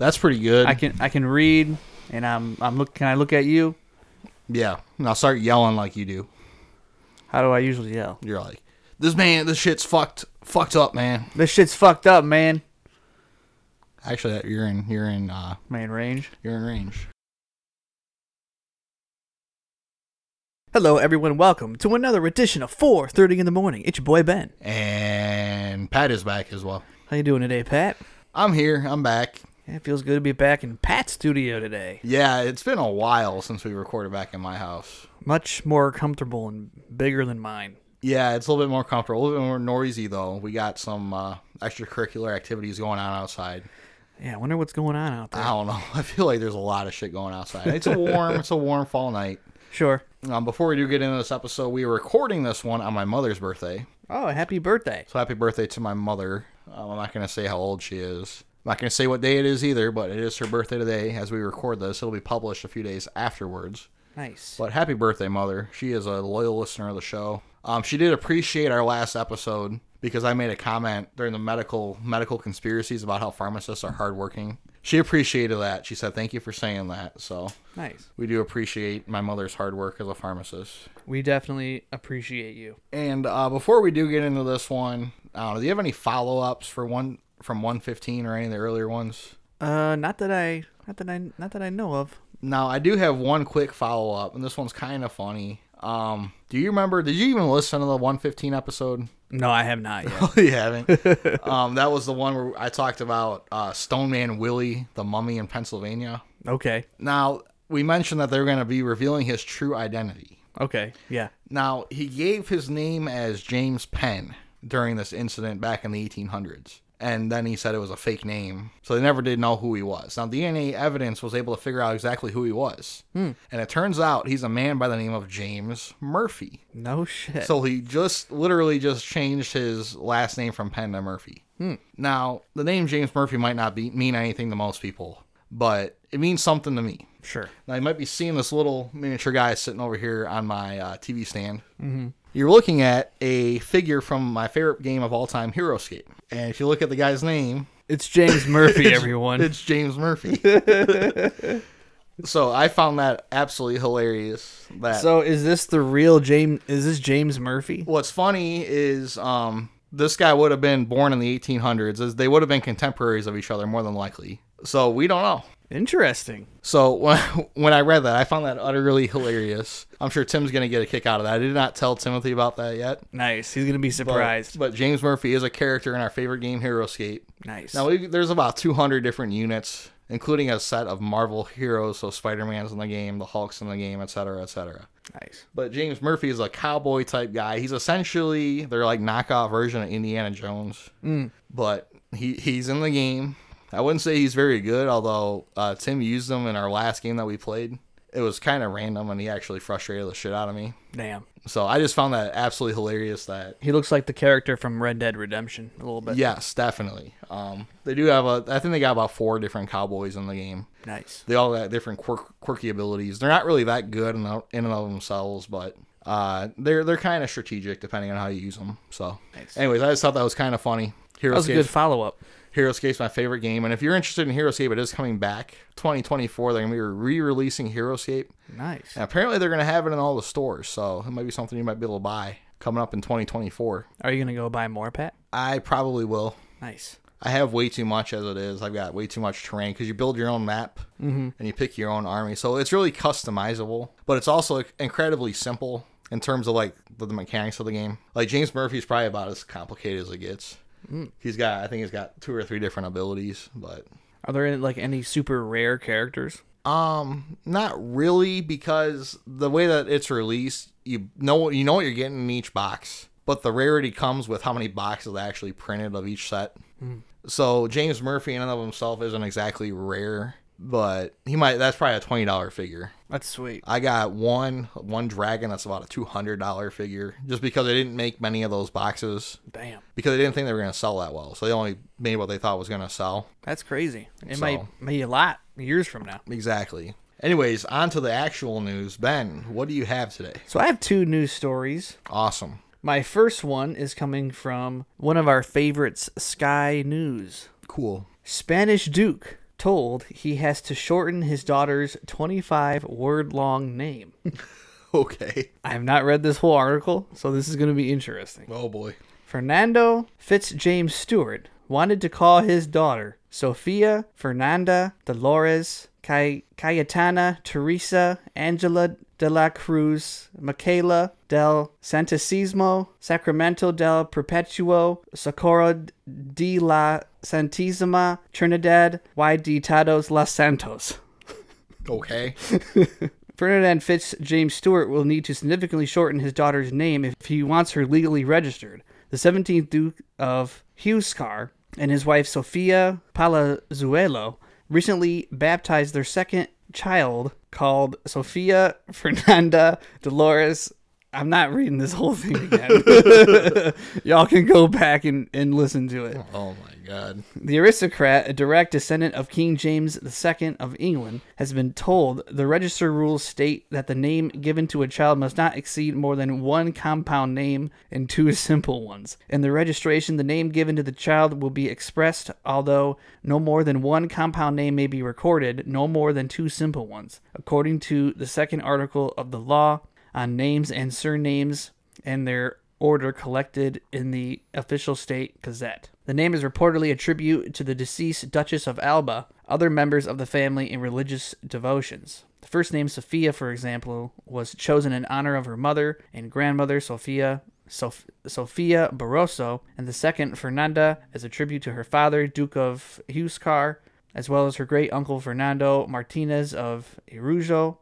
That's pretty good. I can read, and can I look at you? Yeah, and I'll start yelling like you do. How do I usually yell? You're like, this shit's fucked up, man. This shit's fucked up, man. Actually, you're in range. You're in range. Hello, everyone. Welcome to another edition of 4:30 in the morning. It's your boy Ben, and Pat is back as well. How you doing today, Pat? I'm here. I'm back. It feels good to be back in Pat's studio today. Yeah, it's been a while since we recorded back in my house. Much more comfortable and bigger than mine. Yeah, it's a little bit more comfortable. A little bit more noisy, though. We got some extracurricular activities going on outside. Yeah, I wonder what's going on out there. I don't know. I feel like there's a lot of shit going outside. It's a warm fall night. Sure. Before we do get into this episode, we were recording this one on my mother's birthday. Oh, happy birthday. So happy birthday to my mother. I'm not going to say how old she is. I'm not going to say what day it is either, but it is her birthday today. As we record this, it'll be published a few days afterwards. Nice. But happy birthday, Mother. She is a loyal listener of the show. She did appreciate our last episode because I made a comment during the medical conspiracies about how pharmacists are hardworking. She appreciated that. She said, thank you for saying that. So nice. We do appreciate my mother's hard work as a pharmacist. We definitely appreciate you. And before we do get into this one, do you have any follow-ups for one from 115 or any of the earlier ones? Not that I know of. Now, I do have one quick follow-up, and this one's kind of funny. Do you remember, did you even listen to the 115 episode? No, I have not yet. Oh, you haven't? That was the one where I talked about Stoneman Willie, the mummy in Pennsylvania. Okay. Now, we mentioned that they're going to be revealing his true identity. Okay, yeah. Now, he gave his name as James Penn during this incident back in the 1800s. And then he said it was a fake name. So they never did know who he was. Now, DNA evidence was able to figure out exactly who he was. Hmm. And it turns out he's a man by the name of James Murphy. No shit. So he literally changed his last name from Penn to Murphy. Hmm. Now, the name James Murphy might not mean anything to most people, but it means something to me. Sure. Now, you might be seeing this little miniature guy sitting over here on my TV stand. Mm-hmm. You're looking at a figure from my favorite game of all time, Heroscape. And if you look at the guy's name... It's James Murphy, everyone. It's James Murphy. So I found that absolutely hilarious. So is this the real James... Is this James Murphy? What's funny is this guy would have been born in the 1800s. They would have been contemporaries of each other, more than likely. So we don't know. Interesting. So when I read that, I found that utterly hilarious. I'm sure Tim's going to get a kick out of that. I did not tell Timothy about that yet. Nice. He's going to be surprised. But James Murphy is a character in our favorite game, Heroscape. Nice. Now, there's about 200 different units, including a set of Marvel heroes. So Spider-Man's in the game, the Hulk's in the game, et cetera, et cetera. Nice. But James Murphy is a cowboy-type guy. He's essentially their like knockoff version of Indiana Jones. Mm. But he's in the game. I wouldn't say he's very good, although Tim used him in our last game that we played. It was kind of random, and he actually frustrated the shit out of me. Damn. So I just found that absolutely hilarious that... He looks like the character from Red Dead Redemption a little bit. Yes, definitely. They do have I think they got about 4 different cowboys in the game. Nice. They all got different quirky abilities. They're not really that good in and of themselves, but... they're kind of strategic, depending on how you use them. So, nice. Anyways, I just thought that was kind of funny. That was a good follow-up. Heroscape's my favorite game, and if you're interested in Heroscape, it is coming back. 2024, they're going to be re-releasing Heroscape. Nice. And apparently, they're going to have it in all the stores, so it might be something you might be able to buy coming up in 2024. Are you going to go buy more, Pat? I probably will. Nice. I have way too much as it is. I've got way too much terrain, because you build your own map, mm-hmm. and you pick your own army, so it's really customizable, but it's also incredibly simple in terms of like the mechanics of the game. Like, James Murphy's probably about as complicated as it gets. I think he's got 2 or 3 different abilities, but... Are there any super rare characters? Not really, because the way that it's released, you know what you're getting in each box, but the rarity comes with how many boxes they actually printed of each set. Mm. So James Murphy in and of himself isn't exactly rare, but that's probably a $20 figure. That's sweet. I got one dragon that's about a $200 figure, just because they didn't make many of those boxes. Damn. Because they didn't think they were going to sell that well, so they only made what they thought was going to sell. That's crazy. It might be a lot years from now. Exactly. Anyways, on to the actual news. Ben, what do you have today? So I have 2 news stories. Awesome. My first one is coming from one of our favorites, Sky News. Cool. Spanish Duke told he has to shorten his daughter's 25-word-long name. Okay. I have not read this whole article, so this is going to be interesting. Oh, boy. Fernando Fitz James Stewart wanted to call his daughter Sofia, Fernanda, Dolores, Cayetana, Teresa, Angela de la Cruz, Michaela del Santisimo, Sacramento del Perpetuo, Socorro de la Santisima, Trinidad y de Todos los Santos. Okay. Ferdinand Fitz James Stewart will need to significantly shorten his daughter's name if he wants her legally registered. The 17th Duke of Hughescar and his wife Sofia Palazuelo recently baptized their second child called Sofia Fernanda Dolores. I'm not reading this whole thing again. Y'all can go back and listen to it. Oh, my God. The aristocrat, a direct descendant of King James II of England, has been told the register rules state that the name given to a child must not exceed more than one compound name and two simple ones. In the registration, the name given to the child will be expressed, although no more than one compound name may be recorded, no more than two simple ones. According to the second article of the law, on names and surnames and their order collected in the official state gazette. The name is reportedly a tribute to the deceased Duchess of Alba, other members of the family, and religious devotions. The first name, Sophia, for example, was chosen in honor of her mother and grandmother, Sophia Barroso, and the second, Fernanda, as a tribute to her father, Duke of Hughescar, as well as her great-uncle Fernando Martinez of Arujo,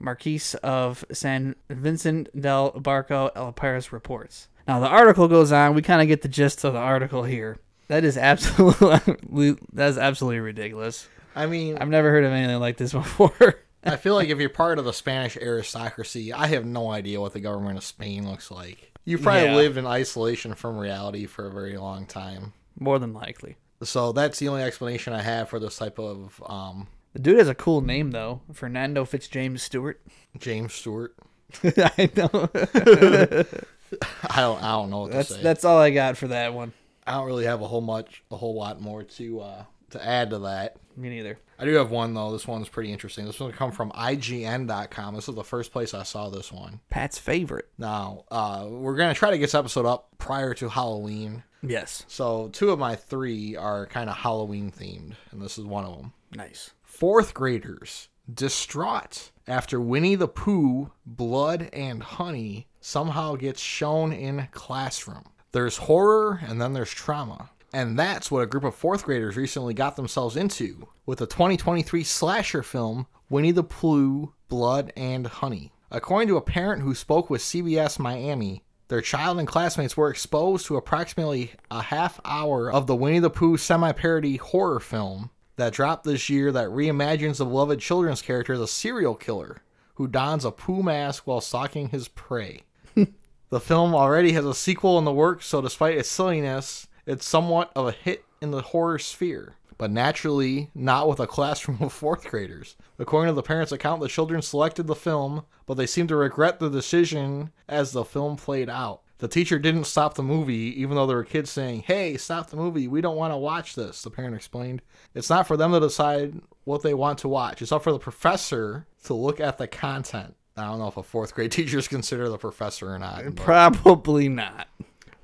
Marquis of San Vincent del Barco, El Paris reports. Now, the article goes on. We kind of get the gist of the article here. That is absolutely ridiculous. I mean, I've never heard of anything like this before. I feel like if you're part of the Spanish aristocracy, I have no idea what the government of Spain looks like. You probably lived in isolation from reality for a very long time. More than likely. So that's the only explanation I have for this type of... The dude has a cool name, though. Fernando Fitz James Stewart. James Stewart. I know. I don't know what to say. That's all I got for that one. I don't really have a whole lot more to add to that. Me neither. I do have one, though. This one's pretty interesting. This one comes from IGN.com. This is the first place I saw this one. Pat's favorite. Now, we're going to try to get this episode up prior to Halloween. Yes. So 2 of my 3 are kind of Halloween themed, and this is one of them. Nice. 4th graders, distraught after Winnie the Pooh, Blood and Honey, somehow gets shown in classroom. There's horror and then there's trauma. And that's what a group of 4th graders recently got themselves into with the 2023 slasher film, Winnie the Pooh, Blood and Honey. According to a parent who spoke with CBS Miami, their child and classmates were exposed to approximately a half hour of the Winnie the Pooh semi-parody horror film that dropped this year that reimagines the beloved children's character, the serial killer, who dons a poo mask while stalking his prey. The film already has a sequel in the works, so despite its silliness, it's somewhat of a hit in the horror sphere. But naturally, not with a classroom of 4th graders. According to the parents' account, the children selected the film, but they seemed to regret the decision as the film played out. The teacher didn't stop the movie, even though there were kids saying, "Hey, stop the movie. We don't want to watch this," the parent explained. It's not for them to decide what they want to watch. It's up for the professor to look at the content. I don't know if a 4th grade teacher is considered a professor or not. Probably not.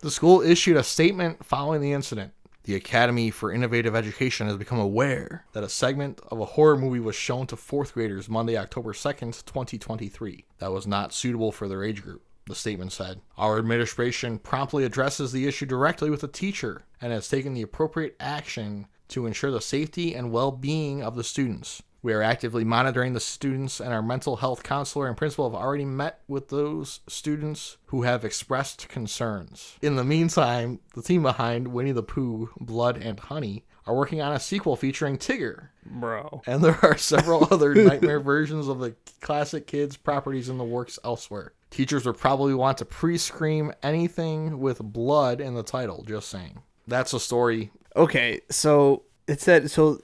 The school issued a statement following the incident. The Academy for Innovative Education has become aware that a segment of a horror movie was shown to 4th graders Monday, October 2nd, 2023. That was not suitable for their age group. The statement said, "Our administration promptly addresses the issue directly with the teacher and has taken the appropriate action to ensure the safety and well-being of the students. We are actively monitoring the students, and our mental health counselor and principal have already met with those students who have expressed concerns. In the meantime, the team behind Winnie the Pooh, Blood and Honey are working on a sequel featuring Tigger." Bro. "And there are several other nightmare versions of the classic kids' properties in the works elsewhere. Teachers would probably want to pre-scream anything with blood in the title, just saying." That's a story. Okay, so it said, so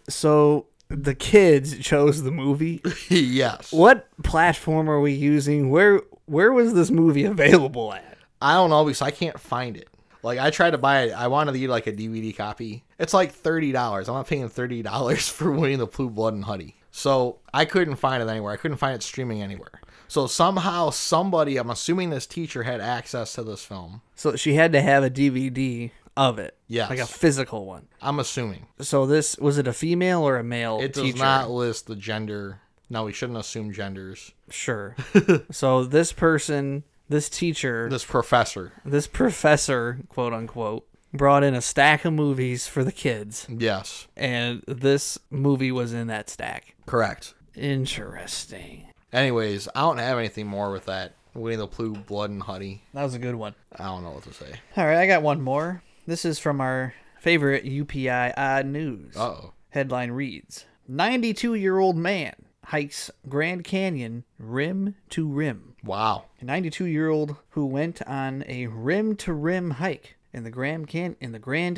the kids chose the movie? Yes. What platform are we using? Where was this movie available at? I don't know, because I can't find it. Like, I tried to buy it. I wanted to get, like, a DVD copy. It's like $30. I'm not paying $30 for Winnie the Pooh Blood and Honey. So I couldn't find it anywhere. I couldn't find it streaming anywhere. So somehow, somebody, I'm assuming this teacher had access to this film. So she had to have a DVD of it. Yes. Like a physical one. I'm assuming. So this, was it a female or a male teacher? It does not list the gender. No, we shouldn't assume genders. Sure. So this person, this teacher. This professor, quote unquote, brought in a stack of movies for the kids. Yes. And this movie was in that stack. Correct. Interesting. Anyways, I don't have anything more with that. Winnie the Pooh, Blood and Honey. That was a good one. I don't know what to say. All right, I got one more. This is from our favorite UPI Odd News. Uh-oh. Headline reads, 92-year-old man hikes Grand Canyon rim to rim. Wow. A 92-year-old who went on a rim-to-rim hike in the Grand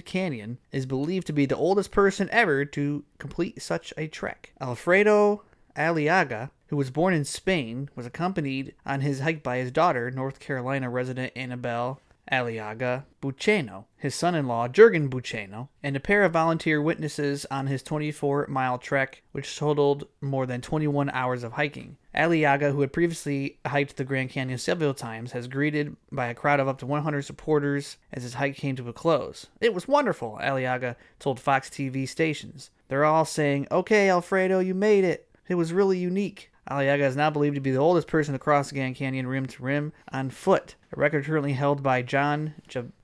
Canyon is believed to be the oldest person ever to complete such a trek. Alfredo Aliaga, who was born in Spain, was accompanied on his hike by his daughter, North Carolina resident Annabelle Aliaga Bucheno, his son-in-law, Jurgen Bucheno, and a pair of volunteer witnesses on his 24-mile trek, which totaled more than 21 hours of hiking. Aliaga, who had previously hiked the Grand Canyon several times, has greeted by a crowd of up to 100 supporters as his hike came to a close. It was wonderful, Aliaga told Fox TV stations. They're all saying, okay, Alfredo, you made it. It was really unique. Aliaga is now believed to be the oldest person to cross the Grand Canyon rim to rim on foot, a record currently held by John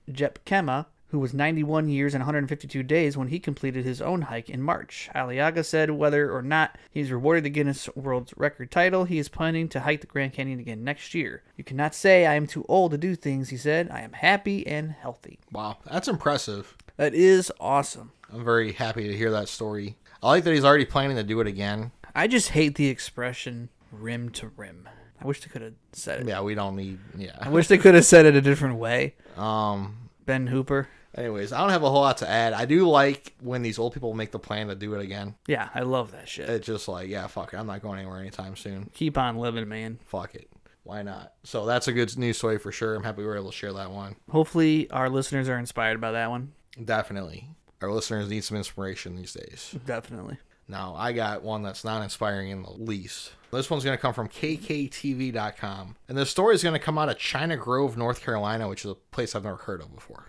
Jepkema, who was 91 years and 152 days when he completed his own hike in March. Aliaga said whether or not he's rewarded the Guinness World Record title, he is planning to hike the Grand Canyon again next year. You cannot say I am too old to do things, he said. I am happy and healthy. Wow, that's impressive. That is awesome. I'm very happy to hear that story. I like that he's already planning to do it again. I just hate the expression rim to rim. I wish they could have said it. Yeah, we don't need... Yeah. I wish they could have said it a different way. Ben Hooper. Anyways, I don't have a whole lot to add. I do like when these old people make the plan to do it again. Yeah, I love that shit. It's just like, yeah, fuck it. I'm not going anywhere anytime soon. Keep on living, man. Fuck it. Why not? So that's a good news story for sure. I'm happy we were able to share that one. Hopefully our listeners are inspired by that one. Definitely. Our listeners need some inspiration these days. Definitely. Now, I got one that's not inspiring in the least. This one's going to come from kktv.com. And the story is going to come out of China Grove, North Carolina, which is a place I've never heard of before.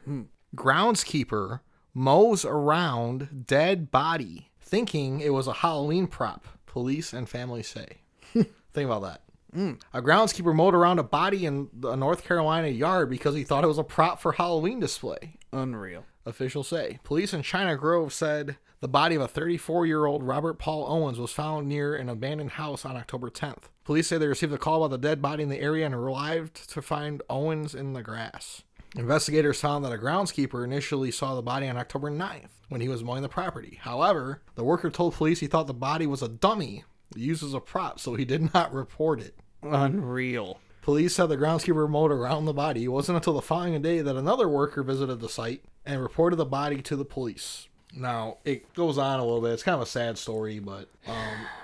Groundskeeper mows around dead body, thinking it was a Halloween prop, police and family say. Think about that. A groundskeeper mowed around a body in a North Carolina yard because he thought it was a prop for Halloween display. Unreal. Officials say. Police in China Grove said... The body of a 34-year-old Robert Paul Owens was found near an abandoned house on October 10th. Police say they received a call about the dead body in the area and arrived to find Owens in the grass. Investigators found that a groundskeeper initially saw the body on October 9th when he was mowing the property. However, the worker told police he thought the body was a dummy used as a prop, so he did not report it. Unreal. Police said the groundskeeper mowed around the body. It wasn't until the following day that another worker visited the site and reported the body to the police. Now, it goes on a little bit. It's kind of a sad story, but...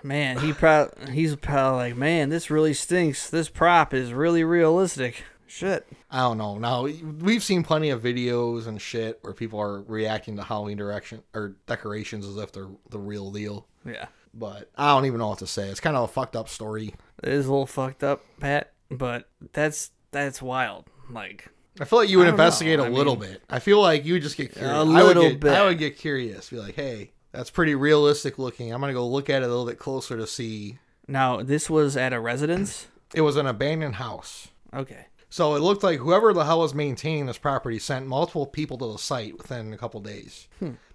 Man, he's probably like, man, this really stinks. This prop is really realistic. Shit. I don't know. Now, we've seen plenty of videos and shit where people are reacting to Halloween decorations as if they're the real deal. Yeah. But I don't even know what to say. It's kind of a fucked up story. It is a little fucked up, Pat, but that's wild. Like... I feel like you would investigate a little bit. I feel like you would just get curious. A little bit. I would get curious. Be like, hey, that's pretty realistic looking. I'm going to go look at it a little bit closer to see. Now, this was at a residence? It was an abandoned house. Okay. So it looked like whoever the hell was maintaining this property sent multiple people to the site within a couple days.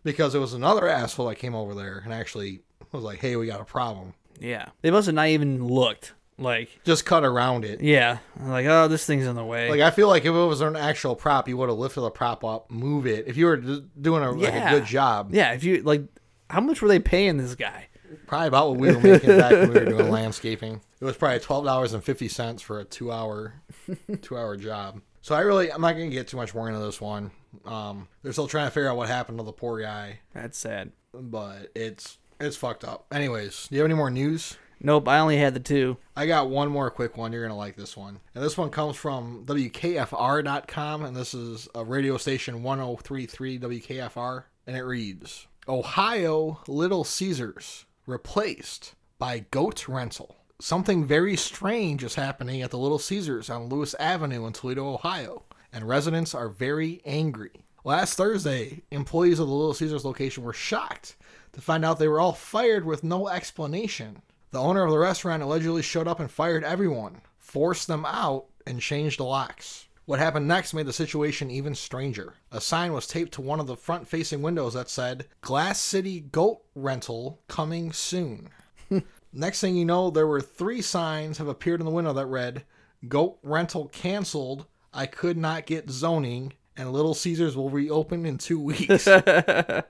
Because it was another asshole that came over there and actually was like, hey, we got a problem. Yeah. They must have not even looked. Like, just cut around it. Yeah. Like, oh, this thing's in the way. Like, I feel like if it was an actual prop, you would have lifted the prop up, move it. If you were doing a good job. Yeah. If you, like, how much were they paying this guy? Probably about what we were making back when we were doing landscaping. It was probably $12.50 for a two hour job. So I'm not going to get too much more into this one. They're still trying to figure out what happened to the poor guy. That's sad. But it's fucked up. Anyways, do you have any more news? Nope, I only had the two. I got one more quick one. You're going to like this one. And this one comes from WKFR.com, and this is a radio station 103.3 WKFR. and it reads, Ohio Little Caesars replaced by goat rental. Something very strange is happening at the Little Caesars on Lewis Avenue in Toledo, Ohio, and residents are very angry. Last Thursday, employees of the Little Caesars location were shocked to find out they were all fired with no explanation. The owner of the restaurant allegedly showed up and fired everyone, forced them out, and changed the locks. What happened next made the situation even stranger. A sign was taped to one of the front-facing windows that said, Glass City Goat Rental coming soon. Next thing you know, there were 3 signs have appeared in the window that read, Goat Rental Canceled, I Could Not Get Zoning, and Little Caesars will reopen in 2 weeks. The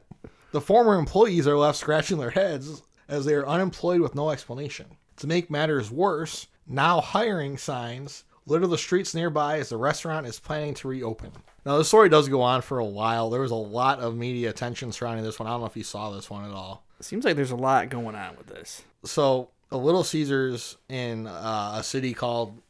former employees are left scratching their heads as they are unemployed with no explanation. To make matters worse, now hiring signs litter the streets nearby as the restaurant is planning to reopen. Now, the story does go on for a while. There was a lot of media attention surrounding this one. I don't know if you saw this one at all. It seems like there's a lot going on with this. So, a Little Caesars in a city called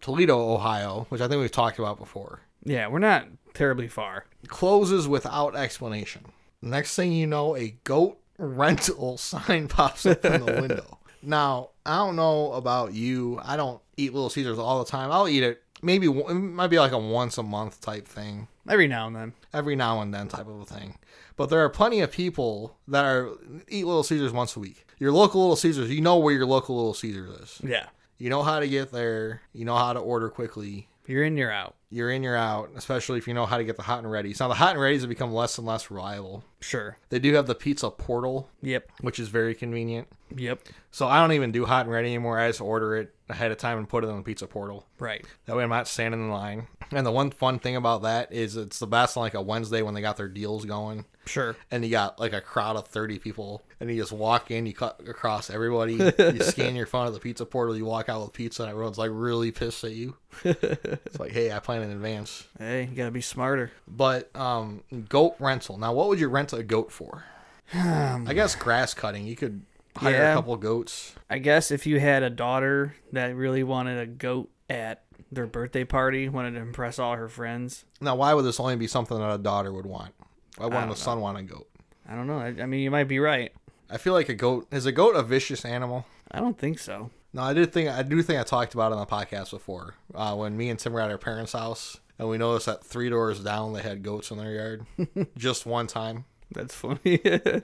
Toledo, Ohio, which I think we've talked about before. Yeah, we're not terribly far. Closes without explanation. Next thing you know, a goat rental sign pops up in the window. Now, I don't know about you. I don't eat Little Caesars all the time. I'll eat it. Maybe it might be like a once a month type thing. Every now and then. Every now and then type of a thing. But there are plenty of people that eat Little Caesars once a week. Your local Little Caesars, you know where your local Little Caesars is. Yeah. You know how to get there. You know how to order quickly. You're in, you're out. You're in, you're out, especially if you know how to get the hot and ready. Now, the hot and readys have become less and less reliable. Sure. They do have the pizza portal. Yep. Which is very convenient. Yep. So I don't even do hot and ready anymore. I just order it ahead of time and put it on the pizza portal. Right. That way I'm not standing in line. And the one fun thing about that is it's the best on like a Wednesday when they got their deals going. Sure. And you got like a crowd of 30 people and you just walk in, you cut across everybody, you scan your phone at the pizza portal, you walk out with pizza and everyone's like really pissed at you. It's like, hey, I planned in advance. Hey, you gotta be smarter. But goat rental. Now, what would you rent a goat for? I guess grass cutting. You could hire a couple goats. I guess if you had a daughter that really wanted a goat at their birthday party, wanted to impress all her friends. Now, why would this only be something that a daughter would want? Why wouldn't the son want a goat? I don't know. I mean, you might be right. I feel like a goat... Is a goat a vicious animal? I don't think so. No, I do think I talked about it on the podcast before. When me and Tim were at our parents' house, and we noticed that 3 doors down, they had goats in their yard. Just one time. That's funny.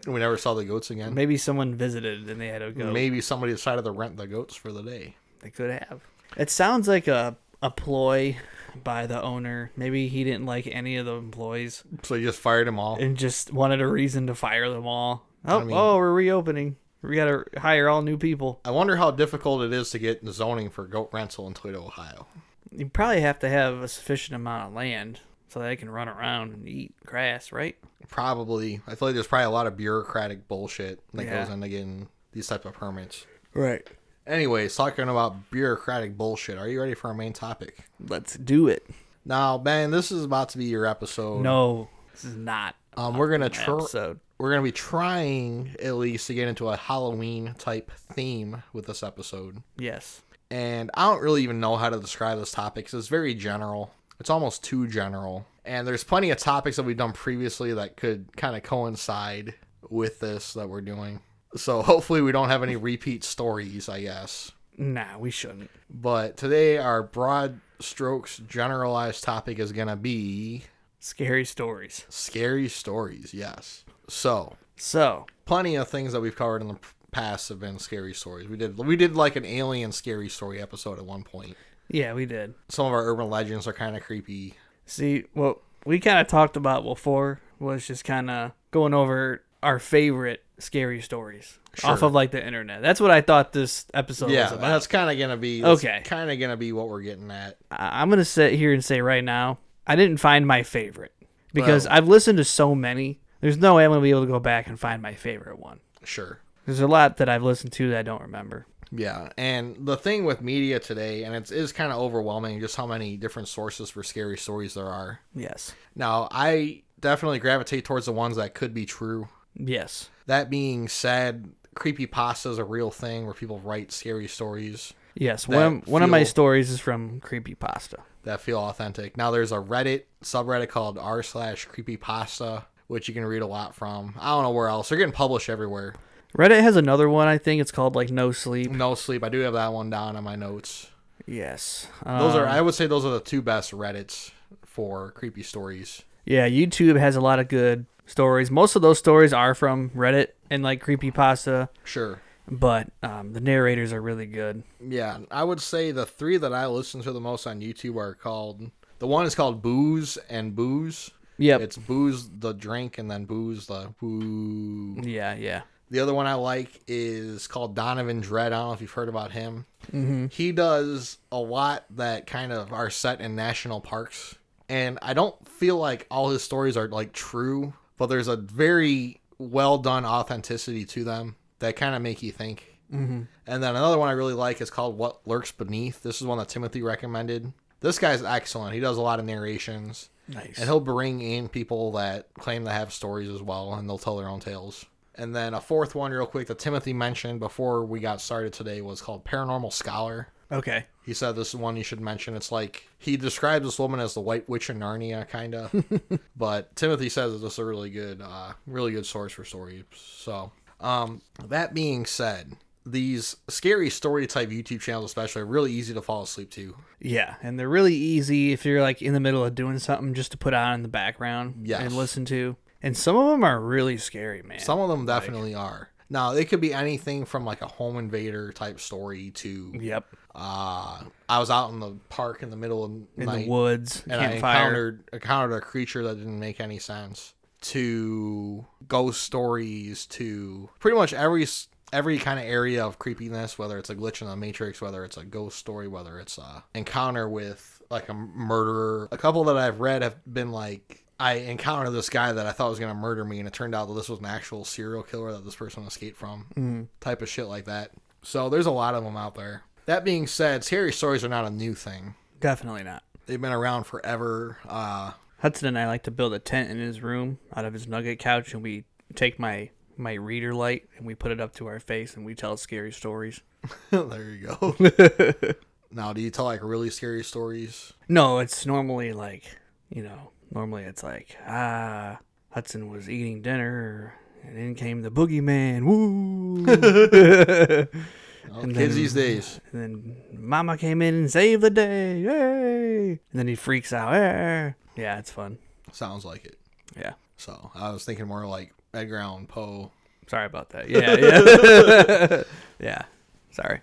We never saw the goats again. Maybe someone visited and they had a goat. Maybe somebody decided to rent the goats for the day. They could have. It sounds like a ploy by the owner. Maybe he didn't like any of the employees. So he just fired them all. And just wanted a reason to fire them all. Oh, we're reopening. We got to hire all new people. I wonder how difficult it is to get zoning for goat rental in Toledo, Ohio. You probably have to have a sufficient amount of land so they can run around and eat grass, right? Probably. I feel like there's probably a lot of bureaucratic bullshit that goes into getting these type of permits. Right. Anyways, talking about bureaucratic bullshit, are you ready for our main topic? Let's do it. Now, Ben, this is about to be your episode. No, this is not. We're gonna be trying at least to get into a Halloween type theme with this episode. Yes. And I don't really even know how to describe this topic because it's very general. It's almost too general. And there's plenty of topics that we've done previously that could kind of coincide with this that we're doing. So hopefully we don't have any repeat stories, I guess. Nah, we shouldn't. But today our broad strokes generalized topic is gonna be scary stories. Scary stories, yes. So plenty of things that we've covered in the past have been scary stories. We did like an alien scary story episode at one point. Yeah, we did. Some of our urban legends are kind of creepy. See, what we kind of talked about before was just kind of going over our favorite scary stories off of like the internet. That's what I thought this episode was about. That's kind of gonna be okay. Kind of gonna be what we're getting at. I'm gonna sit here and say right now, I didn't find my favorite because I've listened to so many. There's no way I'm going to be able to go back and find my favorite one. Sure. There's a lot that I've listened to that I don't remember. Yeah, and the thing with media today, and it is kind of overwhelming just how many different sources for scary stories there are. Yes. Now, I definitely gravitate towards the ones that could be true. Yes. That being said, Creepypasta is a real thing where people write scary stories. Yes, one of my stories is from Creepypasta. That feel authentic. Now, there's a Reddit subreddit called r/Creepypasta. which you can read a lot from. I don't know where else. They're getting published everywhere. Reddit has another one, I think. It's called, like, No Sleep. No Sleep. I do have that one down in my notes. Yes. Those are, I would say those are the two best Reddits for creepy stories. Yeah, YouTube has a lot of good stories. Most of those stories are from Reddit and, like, Creepypasta. Sure. But the narrators are really good. Yeah, I would say the three that I listen to the most on YouTube are called... The one is called Booze and Booze. Yep. It's Booze the drink and then Booze the whoo. Yeah, yeah. The other one I like is called Donovan Dredd. I don't know if you've heard about him. Mm-hmm. He does a lot that kind of are set in national parks. And I don't feel like all his stories are, like, true, but there's a very well-done authenticity to them that kind of make you think. Mm-hmm. And then another one I really like is called What Lurks Beneath. This is one that Timothy recommended. This guy's excellent. He does a lot of narrations. Nice. And he'll bring in people that claim to have stories as well, and they'll tell their own tales. And then a fourth one real quick that Timothy mentioned before we got started today was called Paranormal Scholar. Okay. He said this is one you should mention. It's like, he describes this woman as the White Witch of Narnia, kind of. But Timothy says this is a really good source for stories. So, that being said, these scary story type YouTube channels especially are really easy to fall asleep to. Yeah, and they're really easy if you're, like, in the middle of doing something just to put on in the background. Yes. And listen to. And some of them are really scary, man. Some of them definitely are. Now, it could be anything from, like, a home invader type story to... Yep. I was out in the park in the middle of night, in the woods, and I encountered a creature that didn't make any sense, to ghost stories, to pretty much every kind of area of creepiness, whether it's a glitch in the Matrix, whether it's a ghost story, whether it's a encounter with, like, a murderer. A couple that I've read have been, like... I encountered this guy that I thought was going to murder me, and it turned out that this was an actual serial killer that this person escaped from. Mm. Type of shit like that. So there's a lot of them out there. That being said, scary stories are not a new thing. Definitely not. They've been around forever. Hudson and I like to build a tent in his room out of his nugget couch, and we take my reader light and we put it up to our face and we tell scary stories. There you go. Now, do you tell, like, really scary stories? No, it's normally like, you know... Normally it's like, Hudson was eating dinner, and in came the boogeyman. Woo! And kids these days. And then Mama came in and saved the day. Yay! And then he freaks out. Yay! Yeah, it's fun. Sounds like it. Yeah. So I was thinking more like Edgar Allan Poe. Sorry about that. Yeah, yeah. Yeah. Sorry.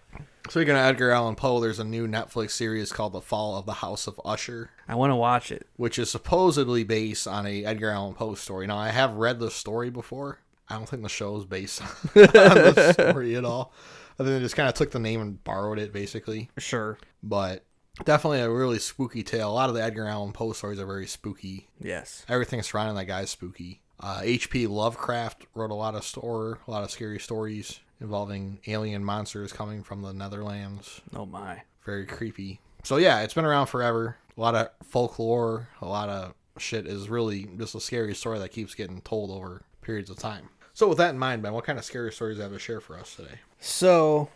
Speaking of Edgar Allan Poe, there's a new Netflix series called The Fall of the House of Usher. I want to watch it. Which is supposedly based on a Edgar Allan Poe story. Now, I have read the story before. I don't think the show is based on the story at all. I think they just kind of took the name and borrowed it, basically. Sure. But definitely a really spooky tale. A lot of the Edgar Allan Poe stories are very spooky. Yes. Everything surrounding that guy is spooky. H.P. Lovecraft wrote a lot of scary stories involving alien monsters coming from the Netherlands. Oh, my. Very creepy. So, yeah, it's been around forever. A lot of folklore, a lot of shit is really just a scary story that keeps getting told over periods of time. So, with that in mind, Ben, what kind of scary stories do you have to share for us today? So,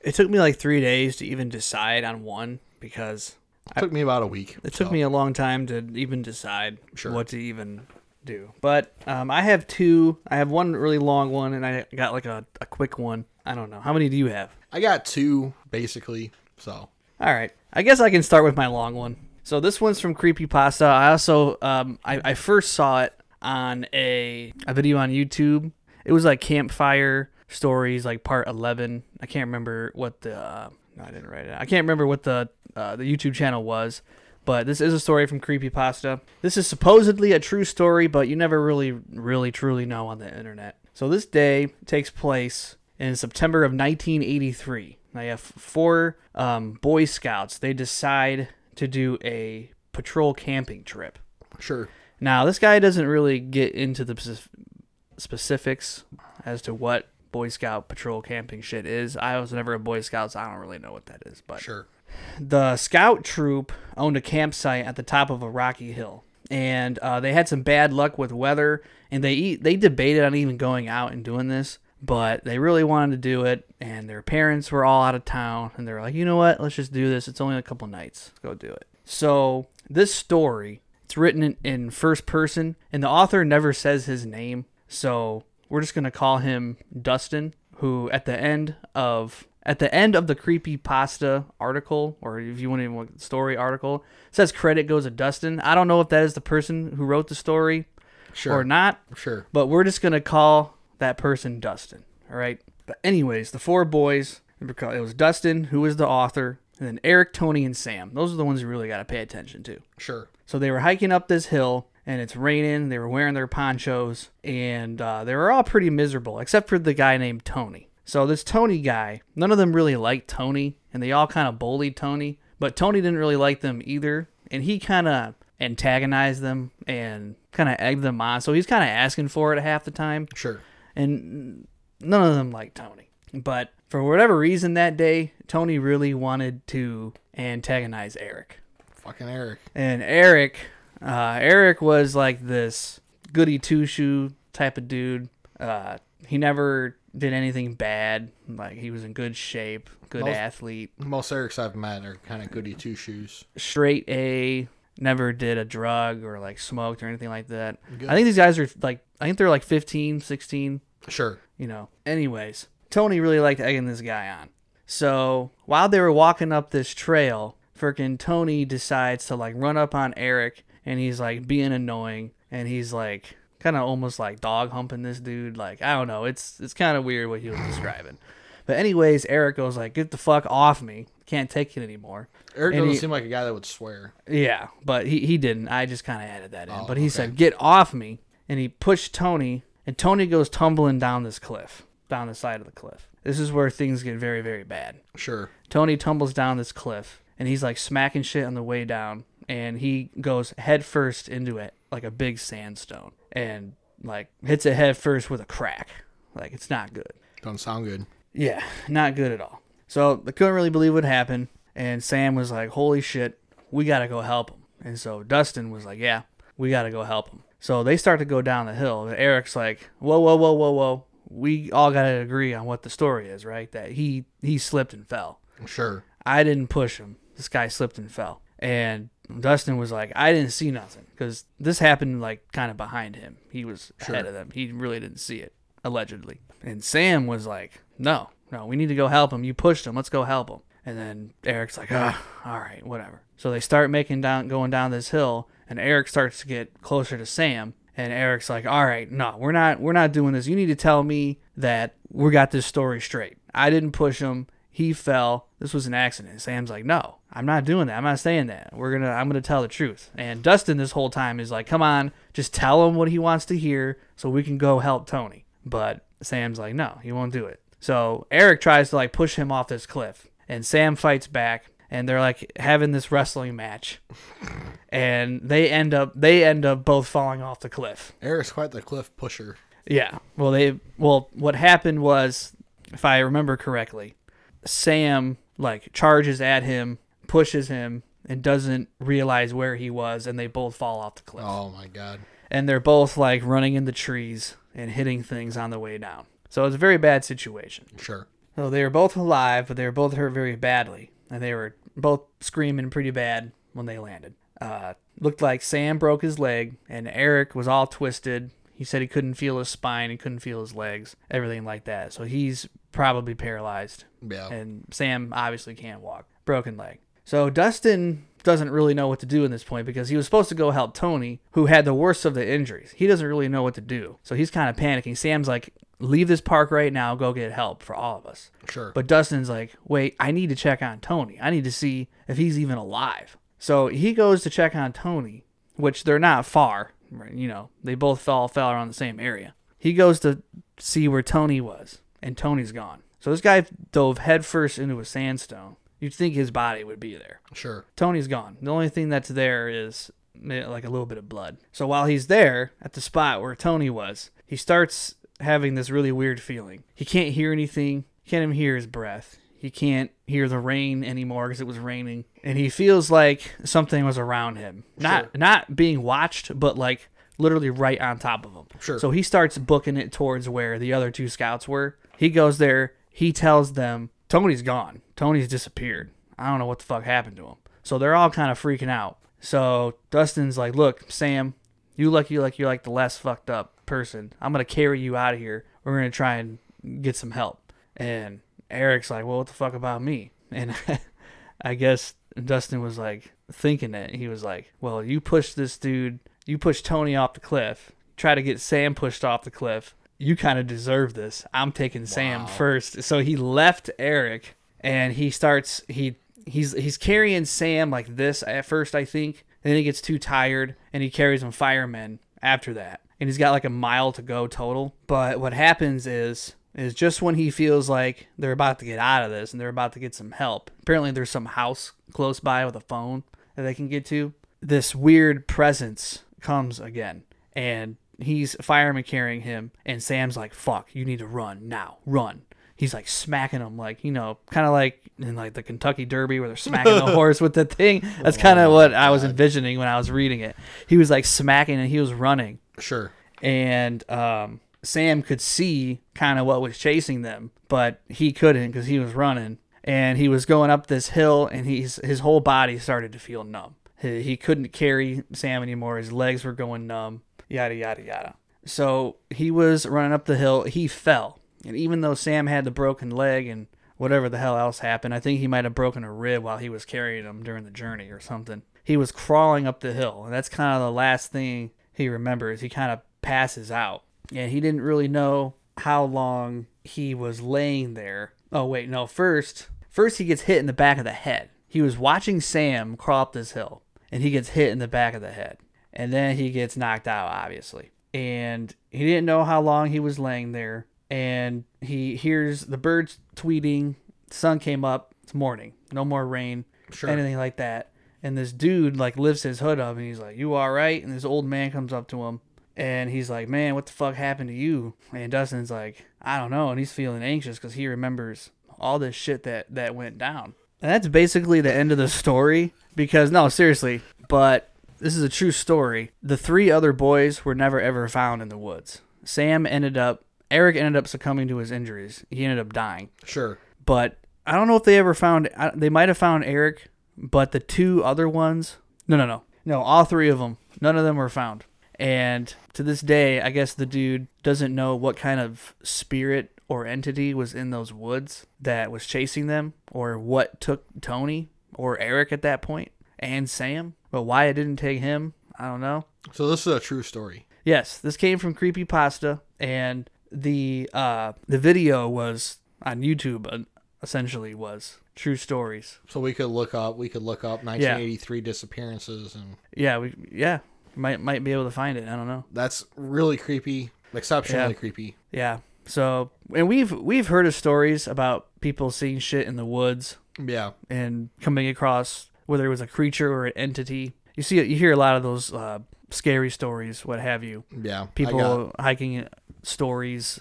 it took me like 3 days to even decide on one because... It took me about a week. It took me a long time to even decide what to even... do. But I have two. I have one really long one, and I got like a quick one. I don't know. How many do you have? I got two, basically. So. All right. I guess I can start with my long one. So this one's from Creepypasta. I also, I first saw it on a video on YouTube. It was like Campfire Stories, like part 11. I can't remember what the, no, I didn't write it. I can't remember what the YouTube channel was. But this is a story from Creepypasta. This is supposedly a true story, but you never really, truly know on the internet. So this day takes place in September of 1983. Now you have four Boy Scouts. They decide to do a patrol camping trip. Sure. Now this guy doesn't really get into the specifics as to what Boy Scout patrol camping shit is. I was never a Boy Scout, so I don't really know what that is. But sure. The scout troop owned a campsite at the top of a rocky hill, and they had some bad luck with weather, and they debated on even going out and doing this, but they really wanted to do it, and their parents were all out of town, and they're like, you know what, let's just do this. It's only a couple nights. Let's go do it. So this story It's written in first person, and the author never says his name, so we're just going to call him Dustin, who at the end of the Creepypasta article, or if you want to story article, says credit goes to Dustin. I don't know if that is the person who wrote the story or not, but we're just going to call that person Dustin, all right? But anyways, the four boys, it was Dustin, who was the author, and then Eric, Tony, and Sam. Those are the ones you really got to pay attention to. Sure. So they were hiking up this hill, and it's raining. They were wearing their ponchos, and they were all pretty miserable, except for the guy named Tony. So this Tony guy, none of them really liked Tony, and they all kind of bullied Tony, but Tony didn't really like them either, and he kind of antagonized them and kind of egged them on. So he's kind of asking for it half the time. Sure. And none of them liked Tony, but for whatever reason that day, Tony really wanted to antagonize Eric. Fucking Eric. And Eric was like this goody two-shoe type of dude. He never did anything bad. Like, he was in good shape, good athlete. Most Erics I've met are kind of goody two-shoes. Straight A, never did a drug or like smoked or anything like that. Good. I think these guys are like, I think they're like 15, 16. Sure. You know, anyways. Tony really liked egging this guy on. So while they were walking up this trail, frickin' Tony decides to like run up on Eric, and he's like being annoying, and he's like kind of almost like dog humping this dude. Like, I don't know. It's kind of weird what he was describing. But anyways, Eric goes like, get the fuck off me. Can't take it anymore. Eric doesn't seem like a guy that would swear. Yeah, but he didn't. I just kind of added that in. Oh, but he said, get off me. And he pushed Tony, and Tony goes tumbling down this cliff. Down the side of the cliff. This is where things get very, very bad. Sure. Tony tumbles down this cliff, and he's like smacking shit on the way down, and he goes head first into it, like a big sandstone, and like hits it head first with a crack. Like, it's not good. Don't sound good. Yeah, not good at all. So they couldn't really believe what happened, and Sam was like, holy shit, we gotta go help him. And so Dustin was like, yeah, we gotta go help him. So they start to go down the hill, and Eric's like, whoa, whoa, whoa, whoa, whoa. We all got to agree on what the story is, right? That he slipped and fell. Sure. I didn't push him. This guy slipped and fell. And Dustin was like, I didn't see nothing. Because this happened, like, kind of behind him. He was ahead of them. He really didn't see it, allegedly. And Sam was like, no, we need to go help him. You pushed him. Let's go help him. And then Eric's like, all right, whatever. So they start going down this hill. And Eric starts to get closer to Sam. And Eric's like, all right, no, we're not doing this. You need to tell me that we got this story straight. I didn't push him. He fell. This was an accident. Sam's like, no, I'm not doing that. I'm not saying that. I'm gonna tell the truth. And Dustin this whole time is like, come on, just tell him what he wants to hear so we can go help Tony. But Sam's like, no, he won't do it. So Eric tries to like push him off this cliff, and Sam fights back, and they're like having this wrestling match. And they end up both falling off the cliff. Eric's quite the cliff pusher. Yeah. Well, what happened was, if I remember correctly, Sam like charges at him, pushes him, and doesn't realize where he was, and they both fall off the cliff. Oh my god. And they're both like running in the trees and hitting things on the way down. So it's a very bad situation. Sure. So they were both alive, but they were both hurt very badly, and they were both screaming pretty bad when they landed. Looked like Sam broke his leg, and Eric was all twisted. He said he couldn't feel his spine, he couldn't feel his legs, everything like that. So he's probably paralyzed. Yeah. And Sam obviously can't walk. Broken leg. So Dustin doesn't really know what to do at this point, because he was supposed to go help Tony, who had the worst of the injuries. He doesn't really know what to do. So he's kind of panicking. Sam's like, leave this park right now, go get help for all of us. Sure. But Dustin's like, wait, I need to check on Tony. I need to see if he's even alive. So he goes to check on Tony, which they're not far. You know, they both fell around the same area. He goes to see where Tony was, and Tony's gone. So this guy dove headfirst into a sandstone. You'd think his body would be there. Sure. Tony's gone. The only thing that's there is like a little bit of blood. So while he's there at the spot where Tony was, he starts having this really weird feeling. He can't hear anything. He can't even hear his breath. He can't hear the rain anymore because it was raining. And he feels like something was around him. Not being watched, but like literally right on top of him. Sure. So he starts booking it towards where the other two scouts were. He goes there. He tells them, Tony's gone. Tony's disappeared. I don't know what the fuck happened to him. So they're all kind of freaking out. So Dustin's like, look, Sam, you look you're like the last fucked up person. I'm going to carry you out of here. We're going to try and get some help. And Eric's like, well, what the fuck about me? And I guess Dustin was like thinking that. He was like, well, you pushed this dude. You pushed Tony off the cliff. Try to get Sam pushed off the cliff. You kind of deserve this. I'm taking Sam first. So he left Eric and he starts, he's carrying Sam like this at first, I think. And then he gets too tired and he carries him firemen after that. And he's got like a mile to go total. But what happens is just when he feels like they're about to get out of this and they're about to get some help. Apparently there's some house close by with a phone that they can get to. This weird presence comes again. And he's a fireman carrying him. And Sam's like, fuck, you need to run now. Run. He's like smacking him like, you know, kind of like in like the Kentucky Derby where they're smacking the horse with the thing. That's kind of what I was envisioning when I was reading it. He was like smacking and he was running. Sure. And Sam could see kind of what was chasing them, but he couldn't because he was running. And he was going up this hill and his whole body started to feel numb. He couldn't carry Sam anymore. His legs were going numb, yada, yada, yada. So he was running up the hill. He fell. And even though Sam had the broken leg and whatever the hell else happened, I think he might have broken a rib while he was carrying him during the journey or something. He was crawling up the hill. And that's kind of the last thing he remembers. He kind of passes out. And he didn't really know how long he was laying there. Oh, wait, no. First he gets hit in the back of the head. He was watching Sam crawl up this hill. And he gets hit in the back of the head. And then he gets knocked out, obviously. And he didn't know how long he was laying there. And he hears the birds tweeting. The sun came up. It's morning. No more rain. Sure. Anything like that. And this dude like lifts his hood up and he's like, you all right? And this old man comes up to him. And he's like, man, what the fuck happened to you? And Dustin's like, I don't know. And he's feeling anxious because he remembers all this shit that went down. And that's basically the end of the story. Because, no, seriously. But this is a true story. The three other boys were never ever found in the woods. Eric ended up succumbing to his injuries. He ended up dying. Sure. But I don't know if they ever found... They might have found Eric, but the two other ones... No, all three of them. None of them were found. And to this day, I guess the dude doesn't know what kind of spirit or entity was in those woods that was chasing them, or what took Tony or Eric at that point, and Sam. But why it didn't take him, I don't know. So this is a true story. Yes, this came from Creepypasta, and... The video was on YouTube, essentially was true stories. So we could look up 1983 disappearances and might be able to find it. I don't know. That's really creepy, exceptionally creepy. Yeah. So and we've heard of stories about people seeing shit in the woods. Yeah. And coming across whether it was a creature or an entity. You hear a lot of those scary stories, what have you. Yeah. People hiking stories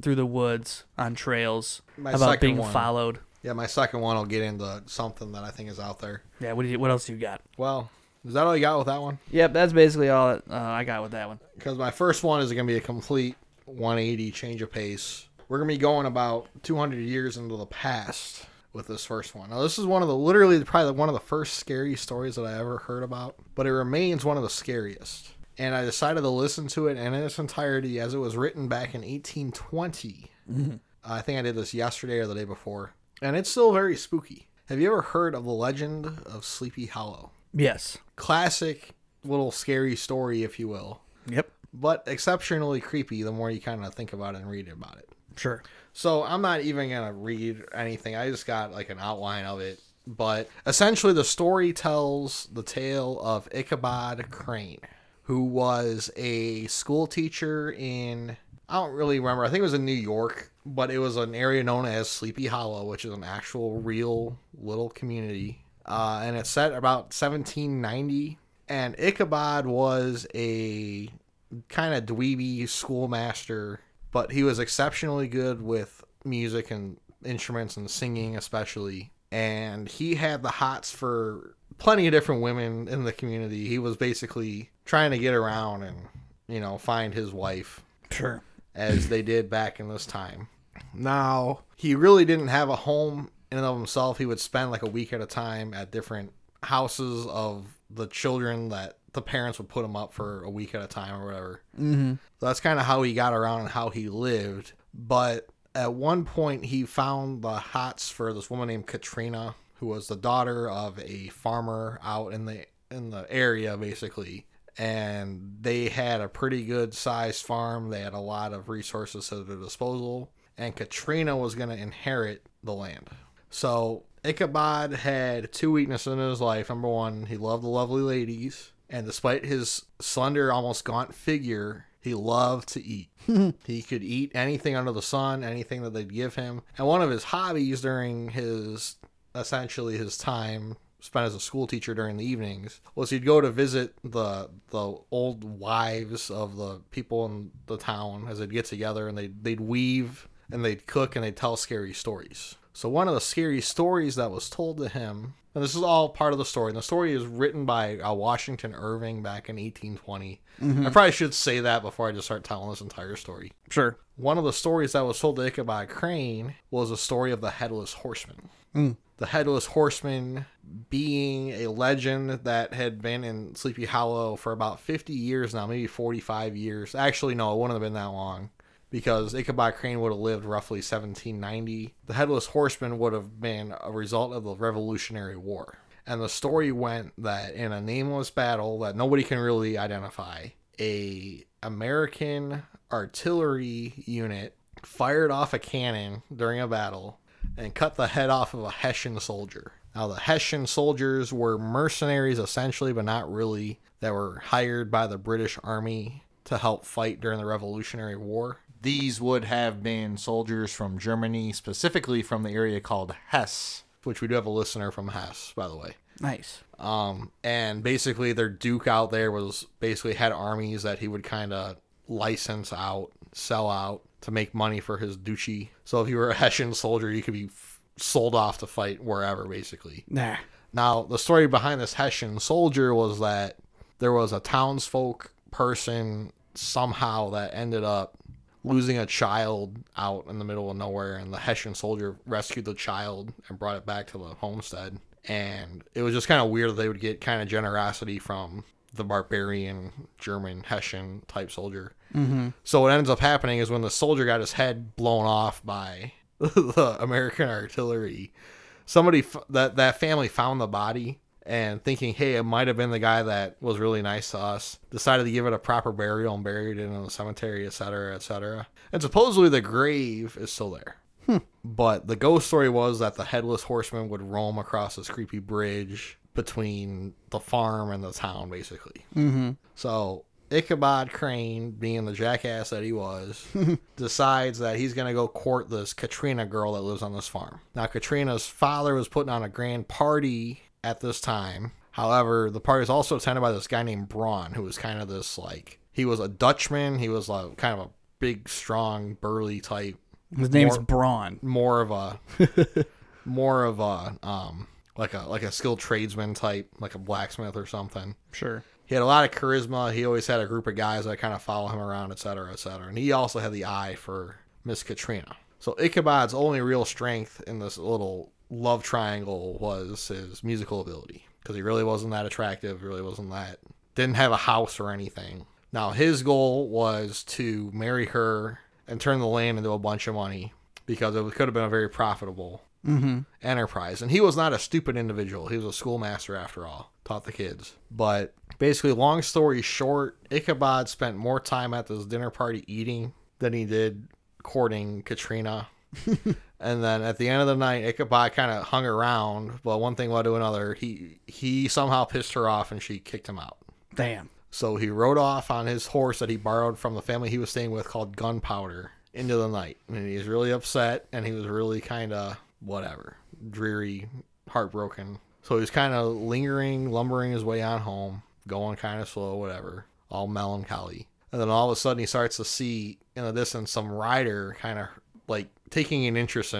through the woods on trails about being followed. Yeah, my second one will get into something that I think is out there. Yeah, what else you got? Well, is that all you got with that one? Yep, that's basically all that, I got with that one. Because my first one is going to be a complete 180 change of pace. We're going to be going about 200 years into the past with this first one. Now, this is one of probably one of the first scary stories that I ever heard about, but it remains one of the scariest. And I decided to listen to it in its entirety as it was written back in 1820. Mm-hmm. I think I did this yesterday or the day before. And it's still very spooky. Have you ever heard of The Legend of Sleepy Hollow? Yes. Classic little scary story, if you will. Yep. But exceptionally creepy the more you kind of think about it and read about it. Sure. So I'm not even going to read anything. I just got like an outline of it. But essentially the story tells the tale of Ichabod Crane, who was a school teacher in, I don't really remember, I think it was in New York, but it was an area known as Sleepy Hollow, which is an actual real little community. And it's set about 1790. And Ichabod was a kind of dweeby schoolmaster, but he was exceptionally good with music and instruments and singing especially. And he had the hots for plenty of different women in the community. He was basically trying to get around and, you know, find his wife. Sure. As they did back in this time. Now, he really didn't have a home in and of himself. He would spend like a week at a time at different houses of the children that the parents would put him up for a week at a time or whatever. Mm-hmm. So that's kind of how he got around and how he lived. But at one point, he found the hots for this woman named Katrina, who was the daughter of a farmer out in the area, basically. And they had a pretty good sized farm. They had a lot of resources at their disposal. And Katrina was going to inherit the land. So Ichabod had two weaknesses in his life. Number one, he loved the lovely ladies. And despite his slender, almost gaunt figure, he loved to eat. He could eat anything under the sun, anything that they'd give him. And one of his hobbies during his, essentially his time spent as a school teacher during the evenings, was he'd go to visit the old wives of the people in the town as they'd get together, and they'd weave and they'd cook and they'd tell scary stories. So one of the scary stories that was told to him, and this is all part of the story, and the story is written by Washington Irving back in 1820. Mm-hmm. I probably should say that before I just start telling this entire story. Sure. One of the stories that was told to Ichabod Crane was a story of the Headless Horseman. Mm. The Headless Horseman being a legend that had been in Sleepy Hollow for about 50 years now, maybe 45 years. Actually, no, it wouldn't have been that long, because Ichabod Crane would have lived roughly 1790. The Headless Horseman would have been a result of the Revolutionary War. And the story went that in a nameless battle that nobody can really identify, a American artillery unit fired off a cannon during a battle and cut the head off of a Hessian soldier. Now, the Hessian soldiers were mercenaries, essentially, but not really, that were hired by the British Army to help fight during the Revolutionary War. These would have been soldiers from Germany, specifically from the area called Hesse, which we do have a listener from Hesse, by the way. Nice. And basically their Duke out there was basically had armies that he would kind of license out, sell out to make money for his duchy. So if you were a Hessian soldier, you could be sold off to fight wherever, basically. Nah. Now, the story behind this Hessian soldier was that there was a townsfolk person somehow that ended up losing a child out in the middle of nowhere, and the Hessian soldier rescued the child and brought it back to the homestead. And it was just kind of weird that they would get kind of generosity from the barbarian German Hessian type soldier. Mm-hmm. So what ends up happening is when the soldier got his head blown off by the American artillery, somebody that family found the body, and thinking, hey, it might have been the guy that was really nice to us, decided to give it a proper burial and buried it in the cemetery, et cetera, et cetera. And supposedly the grave is still there. But the ghost story was that the Headless Horseman would roam across this creepy bridge between the farm and the town, basically. Mm-hmm. So Ichabod Crane, being the jackass that he was, decides that he's going to go court this Katrina girl that lives on this farm. Now, Katrina's father was putting on a grand party at this time. However, the party was also attended by this guy named Braun, who was kind of this, like, he was a Dutchman. He was like kind of a big, strong, burly type. His name's Braun. More of a skilled tradesman type, like a blacksmith or something. Sure. He had a lot of charisma. He always had a group of guys that kind of follow him around, et cetera, et cetera. And he also had the eye for Miss Katrina. So Ichabod's only real strength in this little love triangle was his musical ability, because he really wasn't that attractive, didn't have a house or anything. Now, his goal was to marry her and turn the land into a bunch of money, because it could have been a very profitable enterprise. And he was not a stupid individual. He was a schoolmaster, after all, taught the kids. But basically, long story short, Ichabod spent more time at this dinner party eating than he did courting Katrina. And then at the end of the night, Ichabod kind of hung around, but one thing led to another. He somehow pissed her off, and she kicked him out. Damn. So he rode off on his horse that he borrowed from the family he was staying with, called Gunpowder, into the night. And he was really upset, and he was really kind of whatever, dreary, heartbroken. So he was kind of lumbering his way on home, going kind of slow, whatever, all melancholy. And then all of a sudden, he starts to see in the distance some rider kind of like taking an interest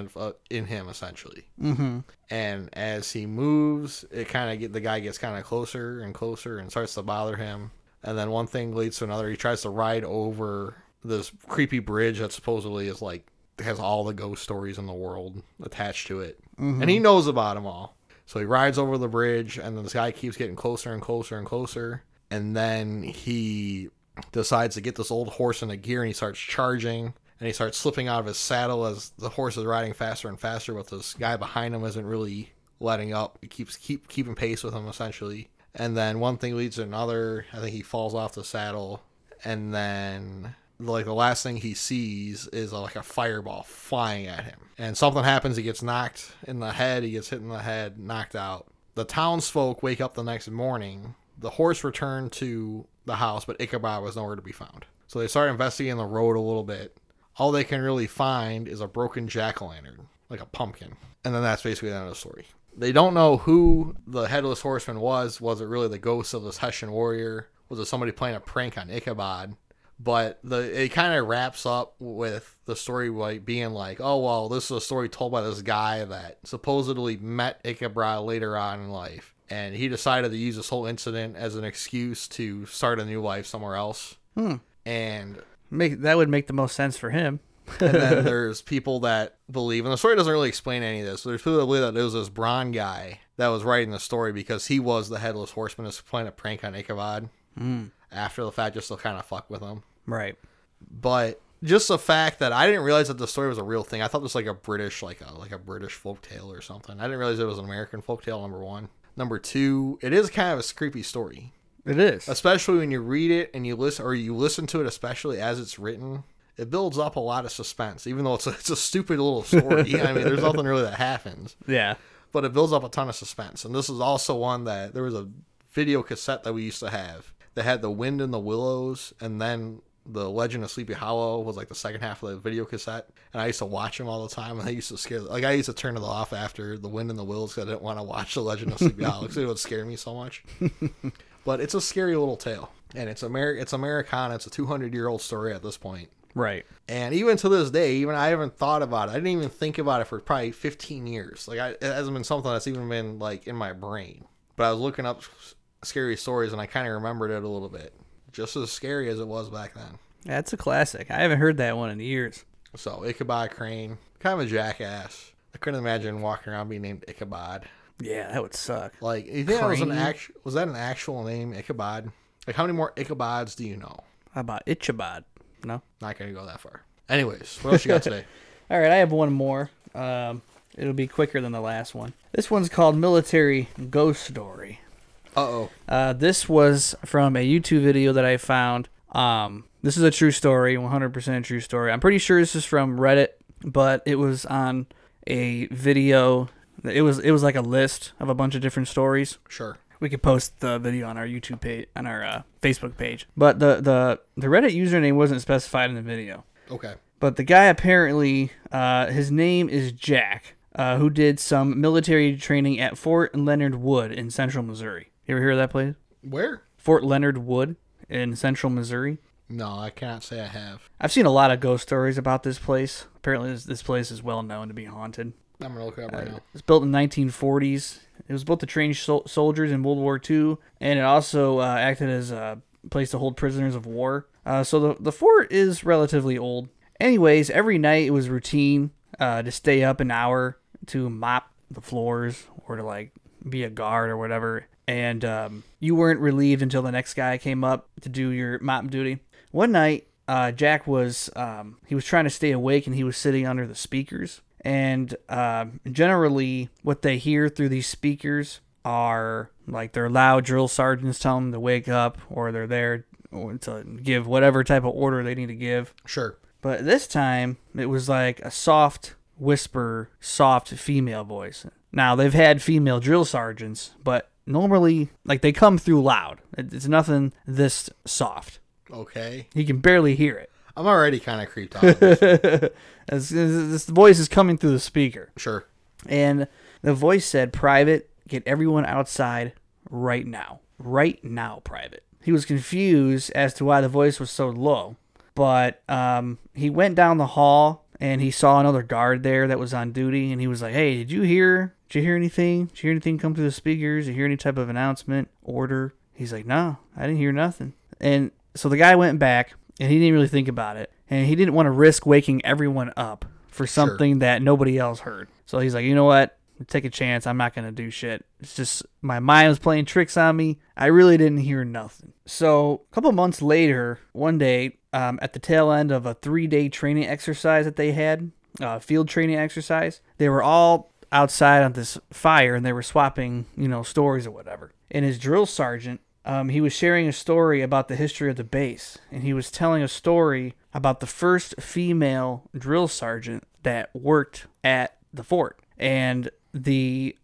in him, essentially. Mm-hmm. And as he moves, the guy gets kind of closer and closer and starts to bother him. And then one thing leads to another. He tries to ride over this creepy bridge that supposedly is like has all the ghost stories in the world attached to it. Mm-hmm. And he knows about them all. So he rides over the bridge, and then this guy keeps getting closer and closer and closer. And then he decides to get this old horse into gear, and he starts charging. And he starts slipping out of his saddle as the horse is riding faster and faster, but this guy behind him isn't really letting up. He keeps keeping pace with him, essentially. And then one thing leads to another. I think he falls off the saddle. And then, like, the last thing he sees is, like, a fireball flying at him. And something happens. He gets knocked in the head. He gets hit in the head, knocked out. The townsfolk wake up the next morning. The horse returned to the house, but Ichabod was nowhere to be found. So they start investigating the road a little bit. All they can really find is a broken jack-o'-lantern, like a pumpkin. And then that's basically the end of the story. They don't know who the Headless Horseman was. Was it really the ghost of this Hessian warrior? Was it somebody playing a prank on Ichabod? But it kind of wraps up with the story like being like, oh, well, this is a story told by this guy that supposedly met Ichabod later on in life. And he decided to use this whole incident as an excuse to start a new life somewhere else. And... that would make the most sense for him. And then there's people that believe, and the story doesn't really explain any of this. There's people that believe that it was this Braun guy that was writing the story because he was the Headless Horseman that's playing a prank on Ichabod after the fact, just to kind of fuck with him. Right. But just the fact that I didn't realize that the story was a real thing. I thought it was like a British, like a British folktale or something. I didn't realize it was an American folktale, number one. Number two, it is kind of a creepy story. It is. Especially when you read it and you listen to it, especially as it's written, it builds up a lot of suspense, even though it's a stupid little story. I mean, there's nothing really that happens. Yeah. But it builds up a ton of suspense. And this is also one that there was a video cassette that we used to have that had The Wind in the Willows, and then The Legend of Sleepy Hollow was like the second half of the video cassette. And I used to watch them all the time, and I used to I used to turn it off after The Wind in the Willows because I didn't want to watch The Legend of Sleepy Hollow because it would scare me so much. But it's a scary little tale, and it's Americana. It's a 200-year-old story at this point. Right. And even to this day, even I haven't thought about it. I didn't even think about it for probably 15 years. Like, it hasn't been something that's even been, like, in my brain. But I was looking up scary stories, and I kind of remembered it a little bit. Just as scary as it was back then. That's a classic. I haven't heard that one in years. So, Ichabod Crane, kind of a jackass. I couldn't imagine walking around being named Ichabod. Yeah, that would suck. Like, you think that was that an actual name, Ichabod? Like, how many more Ichabods do you know? How about Ichabod? No, not gonna go that far. Anyways, what else you got today? All right, I have one more. It'll be quicker than the last one. This one's called Military Ghost Story. This was from a YouTube video that I found. This is a true story, 100% true story. I'm pretty sure this is from Reddit, but it was on a video. It was like a list of a bunch of different stories. Sure. We could post the video on our YouTube page, on our Facebook page. But the Reddit username wasn't specified in the video. Okay. But the guy apparently, his name is Jack, who did some military training at Fort Leonard Wood in central Missouri. You ever hear of that place? Where? Fort Leonard Wood in central Missouri. No, I cannot say I have. I've seen a lot of ghost stories about this place. Apparently this place is well known to be haunted. I'm gonna look it up right now. It's built in the 1940s. It was built to train soldiers in World War II, and it also acted as a place to hold prisoners of war. So the fort is relatively old. Anyways, every night it was routine to stay up an hour to mop the floors or to like be a guard or whatever. And you weren't relieved until the next guy came up to do your mop duty. One night, Jack was he was trying to stay awake, and he was sitting under the speakers. And generally what they hear through these speakers are like their loud drill sergeants telling them to wake up, or they're there to give whatever type of order they need to give. Sure. But this time it was like a soft whisper, soft female voice. Now, they've had female drill sergeants, but normally like they come through loud. It's nothing this soft. Okay. You can barely hear it. I'm already kind of creeped out. This voice is coming through the speaker. Sure. And the voice said, "Private, get everyone outside right now. Right now, Private." He was confused as to why the voice was so low, but he went down the hall and he saw another guard there that was on duty, and he was like, "Hey, did you hear anything? Did you hear anything come through the speakers? Did you hear any type of announcement, order?" He's like, "No, I didn't hear nothing." And so the guy went back. And he didn't really think about it. And he didn't want to risk waking everyone up for something that nobody else heard. So he's like, you know what? take a chance. I'm not going to do shit. It's just my mind was playing tricks on me. I really didn't hear nothing. So a couple months later, one day at the tail end of a 3-day training exercise that they had, field training exercise, they were all outside on this fire and they were swapping, you know, stories or whatever. And his drill sergeant, he was sharing a story about the history of the base. And he was telling a story about the first female drill sergeant that worked at the fort. And the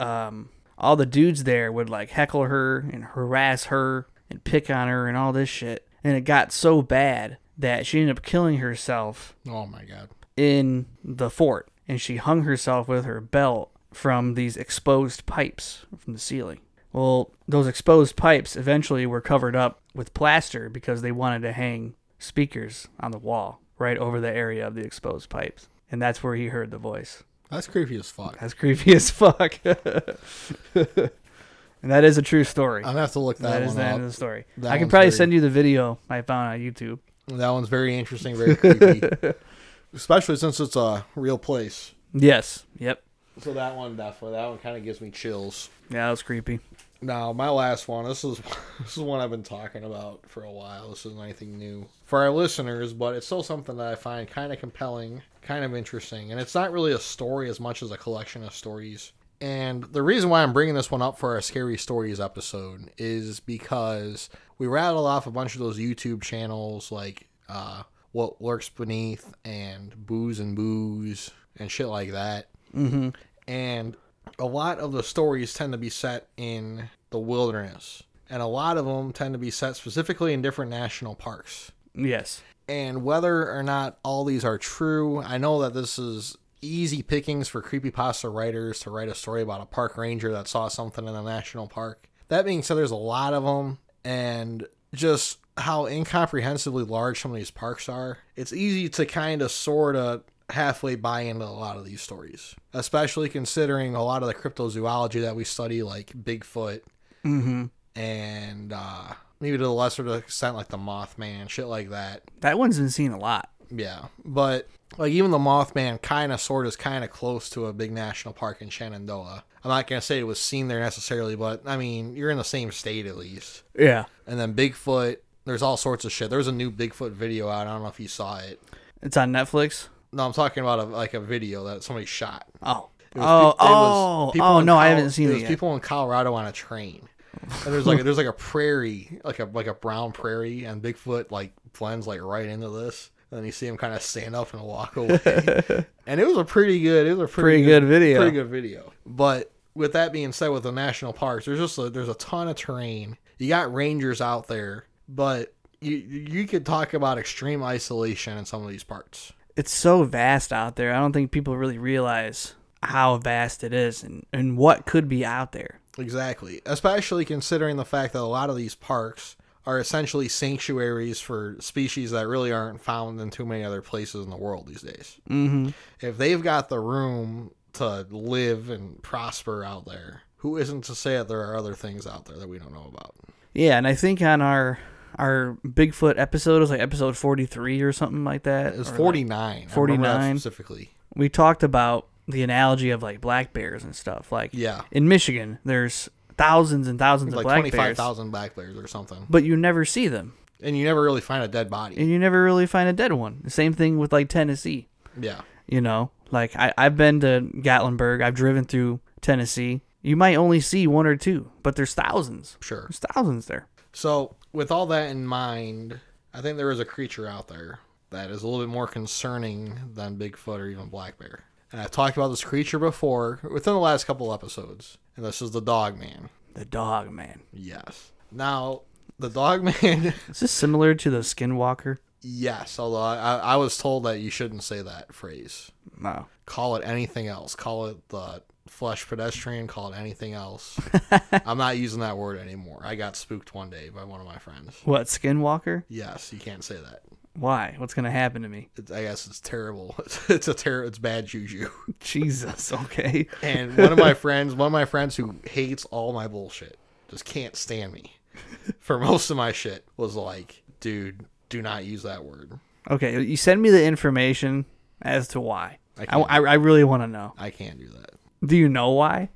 all the dudes there would like heckle her and harass her and pick on her and all this shit. And it got so bad that she ended up killing herself. Oh my God. In the fort. And she hung herself with her belt from these exposed pipes from the ceiling. Well, those exposed pipes eventually were covered up with plaster because they wanted to hang speakers on the wall right over the area of the exposed pipes. And that's where he heard the voice. That's creepy as fuck. That's creepy as fuck. And that is a true story. I'm going to have to look that one up. That is the end of the story. I can probably send you the video I found on YouTube. That one's very interesting, very creepy. Especially since it's a real place. Yes. Yep. So that one definitely, that one kind of gives me chills. Yeah, that was creepy. Now, my last one, this is one I've been talking about for a while. This isn't anything new for our listeners, but it's still something that I find kind of compelling, kind of interesting. And it's not really a story as much as a collection of stories. And the reason why I'm bringing this one up for our Scary Stories episode is because we rattled off a bunch of those YouTube channels like What Lurks Beneath and Booze and Booze and shit like that. Mm-hmm. And a lot of the stories tend to be set in the wilderness, and a lot of them tend to be set specifically in different national parks. Yes. And whether or not all these are true, I know that this is easy pickings for creepypasta writers to write a story about a park ranger that saw something in a national park. That being said, there's a lot of them, and just how incomprehensibly large some of these parks are, it's easy to kind of sort of halfway buy into a lot of these stories, especially considering a lot of the cryptozoology that we study, like Bigfoot, mm-hmm. and maybe to a lesser extent like the Mothman, shit like that. That one's been seen a lot. Yeah, but like even the Mothman kind of sort of is kind of close to a big national park in Shenandoah. I'm not going to say it was seen there necessarily, but I mean, you're in the same state at least. Yeah. And then Bigfoot, there's all sorts of shit. There's a new Bigfoot video out. I don't know if you saw it. It's on Netflix. No, I'm talking about a video that somebody shot. Oh. I haven't seen it yet. It was people in Colorado on a train. And there's like a prairie, like a brown prairie, and Bigfoot like blends like right into this. And then you see him kind of stand up and walk away. And it was a pretty good video. But with that being said, with the national parks, there's a ton of terrain. You got rangers out there, but you could talk about extreme isolation in some of these parts. It's so vast out there. I don't think people really realize how vast it is and what could be out there. Exactly. Especially considering the fact that a lot of these parks are essentially sanctuaries for species that really aren't found in too many other places in the world these days. Mm-hmm. If they've got the room to live and prosper out there, who isn't to say that there are other things out there that we don't know about? Yeah, and I think on our Bigfoot episode was like episode 43 or something like that. It was 49. Like 49 specifically. We talked about the analogy of like black bears and stuff. Like yeah. In Michigan, there's thousands and thousands of black bears. Like 25,000 black bears or something. But you never see them. And you never really find a dead body. And you never really find a dead one. The same thing with like Tennessee. Yeah. You know, like I've been to Gatlinburg. I've driven through Tennessee. You might only see one or two, but there's thousands. Sure. There's thousands there. So with all that in mind, I think there is a creature out there that is a little bit more concerning than Bigfoot or even black bear. And I've talked about this creature before within the last couple episodes. And this is the Dogman. The Dogman. Yes. Now, the Dogman... Is this similar to the Skinwalker? Yes, although I was told that you shouldn't say that phrase. No. Call it anything else. Call it the flesh pedestrian, call it anything else. I'm not using that word anymore. I got spooked one day by one of my friends. What, Skinwalker? Yes, you can't say that. Why? What's going to happen to me? I guess it's terrible. It's bad juju. Jesus, okay. And one of my friends who hates all my bullshit, just can't stand me for most of my shit, was like, dude, do not use that word. Okay, you send me the information as to why. I really want to know. I can't do that. Do you know why?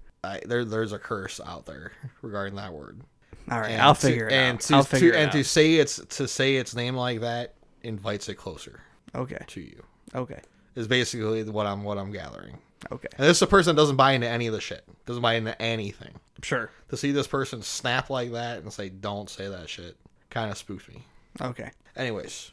There's a curse out there regarding that word. All right, and I'll figure it out. To say its name like that invites it closer. Okay. To you. Okay. Is basically what I'm gathering. Okay. And this is a person that doesn't buy into any of the shit. Doesn't buy into anything. Sure. To see this person snap like that and say, "Don't say that shit," kind of spooked me. Okay. Anyways,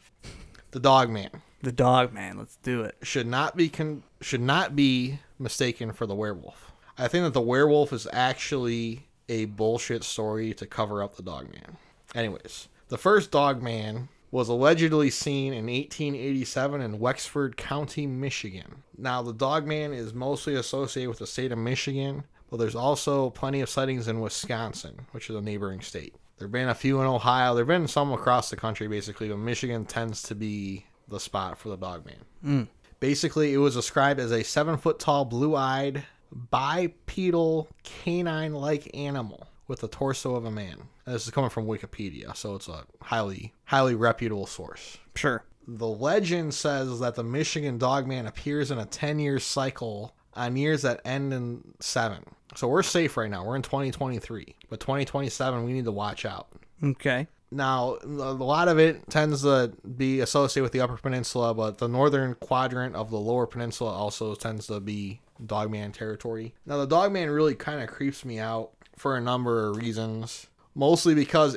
the Dogman. The Dogman. Let's do it. Should not be mistaken for the werewolf. I think that the werewolf is actually a bullshit story to cover up the Dogman. Anyways, the first Dogman was allegedly seen in 1887 in Wexford County, Michigan. Now, the Dogman is mostly associated with the state of Michigan, but there's also plenty of sightings in Wisconsin, which is a neighboring state. There have been a few in Ohio. There have been some across the country, basically, but Michigan tends to be the spot for the Dogman. Mm. Basically, it was described as a 7-foot-tall, blue-eyed, bipedal, canine-like animal with the torso of a man. And this is coming from Wikipedia, so it's a highly reputable source. Sure. The legend says that the Michigan Dogman appears in a 10-year cycle on years that end in 7. So we're safe right now. We're in 2023. But 2027, we need to watch out. Okay. Now, a lot of it tends to be associated with the Upper Peninsula, but the northern quadrant of the Lower Peninsula also tends to be Dogman territory. Now, the Dogman really kind of creeps me out for a number of reasons. Mostly because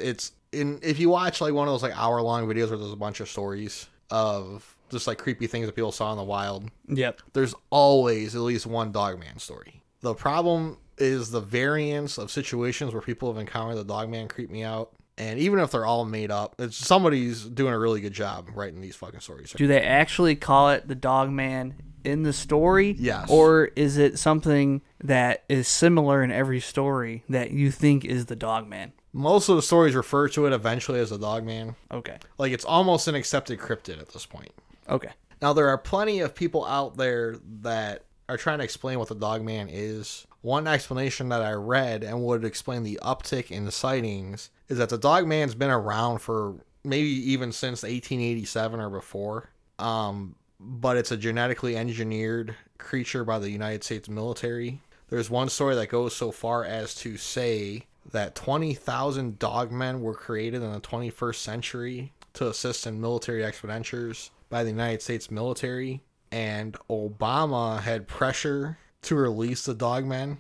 if you watch like one of those like hour-long videos where there's a bunch of stories of just like creepy things that people saw in the wild. Yep. There's always at least one Dogman story. The problem is the variance of situations where people have encountered the Dogman creep me out. And even if they're all made up, somebody's doing a really good job writing these fucking stories. Do they actually call it the Dogman in the story? Yes. Or is it something that is similar in every story that you think is the Dogman? Most of the stories refer to it eventually as the Dogman. Okay. Like, it's almost an accepted cryptid at this point. Okay. Now, there are plenty of people out there that are trying to explain what the Dogman is. One explanation that I read and would explain the uptick in the sightings is that the Dogman's been around for maybe even since 1887 or before. But it's a genetically engineered creature by the United States military. There's one story that goes so far as to say that 20,000 Dogmen were created in the 21st century to assist in military expenditures by the United States military. And Obama had pressure to release the Dogmen.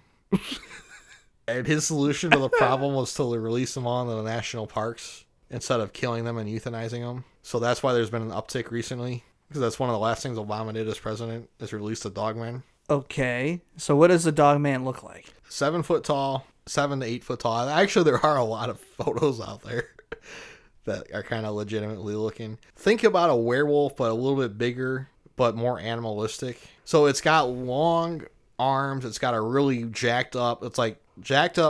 And his solution to the problem was to release them all into the national parks instead of killing them and euthanizing them. So that's why there's been an uptick recently. Because that's one of the last things Obama did as president, is release the Dogman. Okay. So what does the Dogman look like? 7 foot tall, 7 to 8 foot tall. Actually, there are a lot of photos out there that are kind of legitimately looking. Think about a werewolf, but a little bit bigger, but more animalistic. So it's got long arms. It's got a really jacked up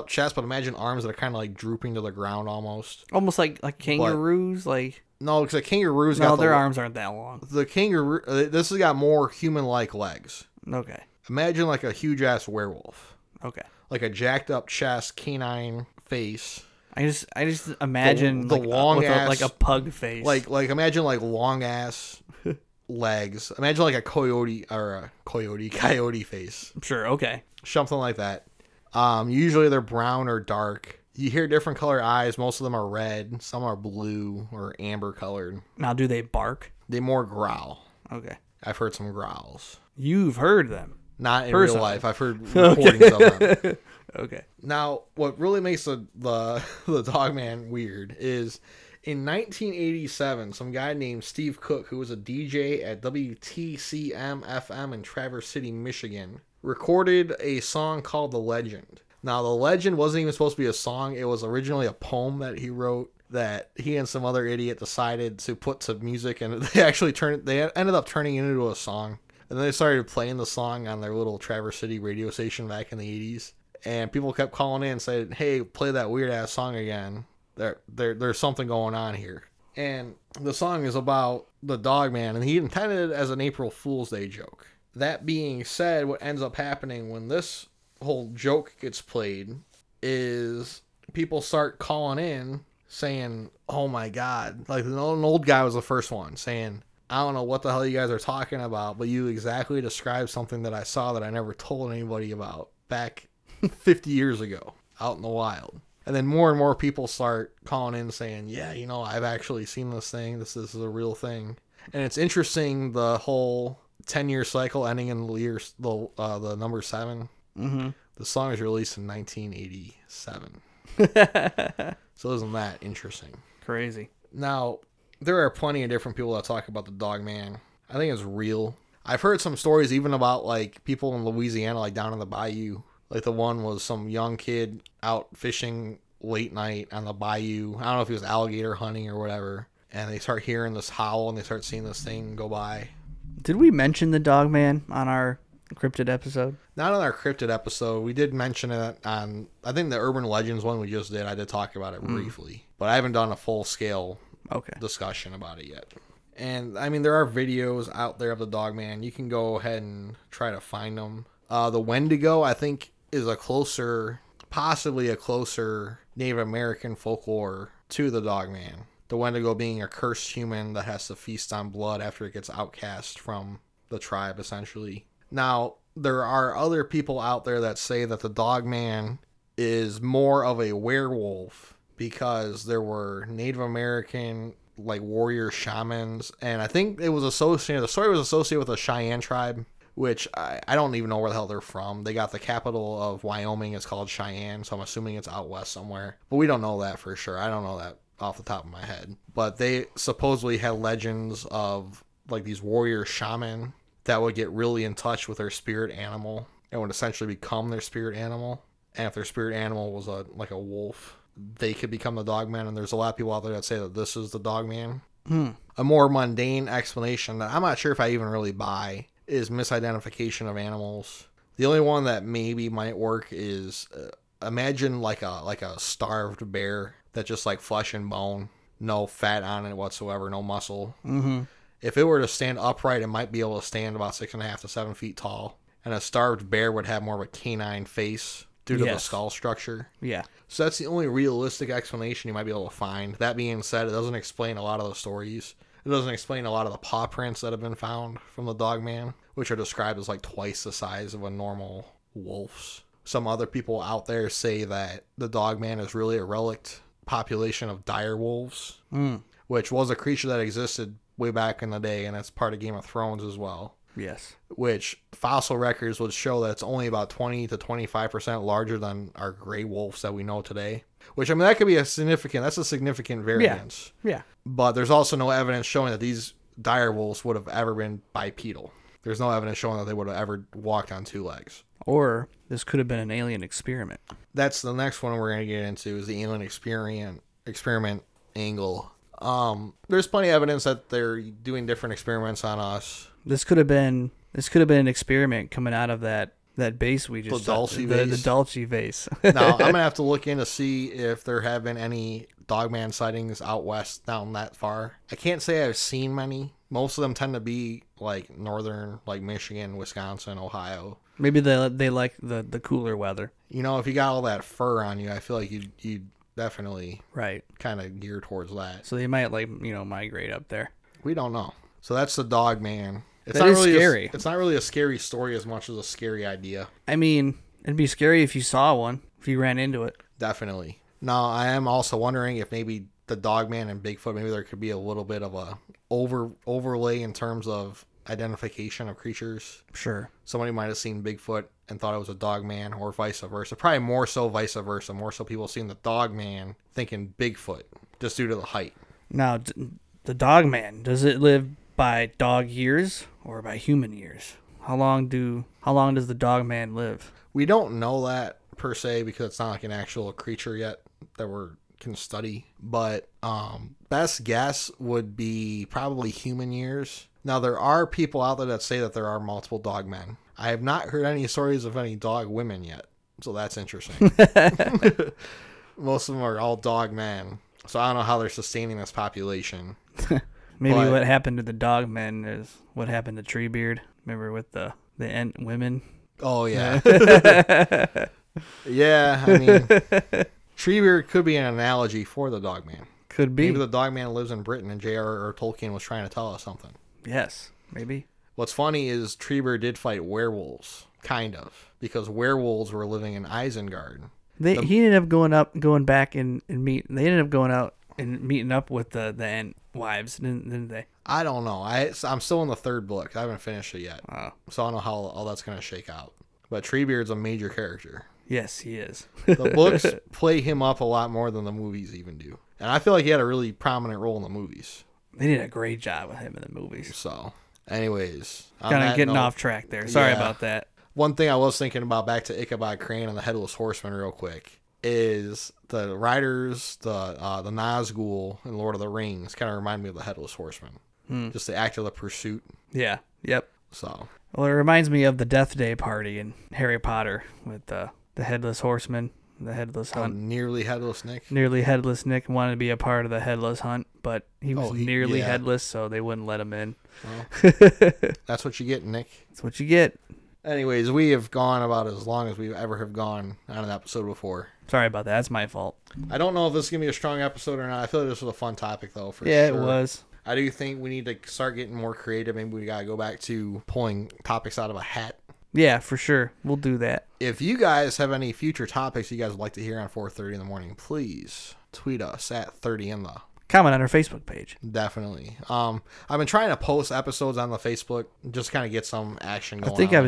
chest, but imagine arms that are kind of like drooping to the ground almost. Almost like kangaroos? No, because the kangaroos got... No, their arms aren't that long. The kangaroo... This has got more human-like legs. Okay. Imagine like a huge-ass werewolf. Okay. Like a jacked-up chest, canine face. I just imagine the long-ass... Like a pug face. Like imagine like long-ass legs. Imagine like a coyote... Or a coyote face. Sure, okay. Something like that. Usually they're brown or dark. You hear different color eyes. Most of them are red. Some are blue or amber colored. Now, do they bark? They more growl. Okay. I've heard some growls. You've heard them? Not in personally. Real life. I've heard recordings of them. Okay. Now, what really makes the Dogman weird is in 1987, some guy named Steve Cook, who was a DJ at WTCM-FM in Traverse City, Michigan, recorded a song called The Legend. Now, The Legend wasn't even supposed to be a song. It was originally a poem that he wrote that he and some other idiot decided to put to music, and they ended up turning it into a song. And then they started playing the song on their little Traverse City radio station back in the 80s. And people kept calling in and saying, "Hey, play that weird-ass song again. There's something going on here." And the song is about the Dogman, and he intended it as an April Fool's Day joke. That being said, what ends up happening when this whole joke gets played is people start calling in saying, "Oh my God." Like, an old guy was the first one saying, I don't know what the hell you guys are talking about, but you exactly described something that I saw that I never told anybody about back 50 years ago out in the wild. And then more and more people start calling in saying, yeah, you know, I've actually seen this thing. This is a real thing. And it's interesting, the whole 10-year cycle ending in the number 7. Mm-hmm. The song was released in 1987. So isn't that interesting? Crazy. Now, there are plenty of different people that talk about the Dogman. I think it's real. I've heard some stories even about, like, people in Louisiana, like down in the bayou. Like, the one was some young kid out fishing late night on the bayou. I don't know if he was alligator hunting or whatever. And they start hearing this howl, and they start seeing this thing go by. Did we mention the Dogman on our cryptid episode? Not on our cryptid episode. We did mention it on, I think, the Urban Legends one we just did. I did talk about it briefly. But I haven't done a full-scale discussion about it yet. And, I mean, there are videos out there of the Dogman. You can go ahead and try to find them. The Wendigo, I think, is possibly a closer Native American folklore to the Dogman. The Wendigo being a cursed human that has to feast on blood after it gets outcast from the tribe, essentially. Now, there are other people out there that say that the Dogman is more of a werewolf because there were Native American, like, warrior shamans. And I think the story was associated with the Cheyenne tribe, which I don't even know where the hell they're from. They got the capital of Wyoming. It's called Cheyenne, so I'm assuming it's out west somewhere. But we don't know that for sure. I don't know that off the top of my head. But they supposedly had legends of, like, these warrior shaman that would get really in touch with their spirit animal and would essentially become their spirit animal. And if their spirit animal was a wolf, they could become the Dogman. And there's a lot of people out there that say that this is the Dogman. A more mundane explanation that I'm not sure if I even really buy is misidentification of animals. The only one that maybe might work is imagine like a starved bear that's just like flesh and bone, no fat on it whatsoever, no muscle. Mm-hmm. If it were to stand upright, it might be able to stand about 6.5 to 7 feet tall, and a starved bear would have more of a canine face due to the skull structure. Yeah. So that's the only realistic explanation you might be able to find. That being said, it doesn't explain a lot of the stories. It doesn't explain a lot of the paw prints that have been found from the Dogman, which are described as like twice the size of a normal wolf's. Some other people out there say that the Dogman is really a relict population of dire wolves, which was a creature that existed way back in the day, and that's part of Game of Thrones as well. Yes. Which fossil records would show that it's only about 20 to 25% larger than our gray wolves that we know today. Which, I mean, that could be a significant variance. Yeah. But there's also no evidence showing that these dire wolves would have ever been bipedal. There's no evidence showing that they would have ever walked on two legs. Or this could have been an alien experiment. That's the next one we're going to get into, is the alien experiment angle. There's plenty of evidence that they're doing different experiments on us. This could have been an experiment coming out of that base we just saw. The Dulce base. Now, I'm going to have to look in to see if there have been any Dogman sightings out west down that far. I can't say I've seen many. Most of them tend to be like northern, like Michigan, Wisconsin, Ohio. Maybe they like the cooler weather. You know, if you got all that fur on you, I feel like you'd definitely kind of gear towards that. So they might, like, you know, migrate up there. We don't know. So that's the Dogman. It's not really scary. It's not really a scary story as much as a scary idea. I mean, it'd be scary if you saw one, if you ran into it. Definitely. Now, I am also wondering if maybe the Dogman and Bigfoot, maybe there could be a little bit of a overlay in terms of identification of creatures. Sure. Somebody might have seen Bigfoot and thought it was a Dogman, or vice versa. Probably more so vice versa. More so people seeing the Dogman thinking Bigfoot just due to the height. Now, the Dogman, does it live by dog years or by human years? How long does the Dogman live? We don't know that per se, because it's not like an actual creature yet that we can study. But best guess would be probably human years. Now, there are people out there that say that there are multiple Dogmen. I have not heard any stories of any dog women yet, so that's interesting. Most of them are all Dogmen, so I don't know how they're sustaining this population. Maybe what happened to the Dogmen is what happened to Treebeard. Remember with the ant women? Oh, yeah. Yeah, I mean, Treebeard could be an analogy for the Dogman. Could be. Maybe the Dogman lives in Britain and J.R.R. Tolkien was trying to tell us something. Yes, maybe. What's funny is Treebeard did fight werewolves, kind of, because werewolves were living in Isengard. He ended up going back and meeting. They ended up going out and meeting up with the wives, didn't they? I don't know. I'm still in the third book. I haven't finished it yet. Wow. So I don't know how all that's going to shake out. But Treebeard's a major character. Yes, he is. The books play him up a lot more than the movies even do. And I feel like he had a really prominent role in the movies. They did a great job with him in the movies. So, anyways. Kind of getting off track there. Sorry about that. One thing I was thinking about, back to Ichabod Crane and the Headless Horseman real quick, is the riders, the Nazgul in Lord of the Rings kind of remind me of the Headless Horseman. Hmm. Just the act of the pursuit. Yeah. Yep. So. Well, it reminds me of the Death Day party in Harry Potter with the Headless Horseman, the Headless Hunt. Nearly Headless Nick. Nearly Headless Nick wanted to be a part of the Headless Hunt, but he was nearly headless, so they wouldn't let him in. Well, that's what you get, Nick. That's what you get. Anyways, we have gone about as long as we ever have gone on an episode before. Sorry about that. That's my fault. I don't know if this is going to be a strong episode or not. I feel like this was a fun topic, though, for sure. Yeah, it was. I do think we need to start getting more creative. Maybe we got to go back to pulling topics out of a hat. Yeah, for sure. We'll do that. If you guys have any future topics you guys would like to hear on 4:30 in the morning, please tweet us at 30 in the... Comment on our Facebook page. Definitely. I've been trying to post episodes on the Facebook, just kind of get some action going on.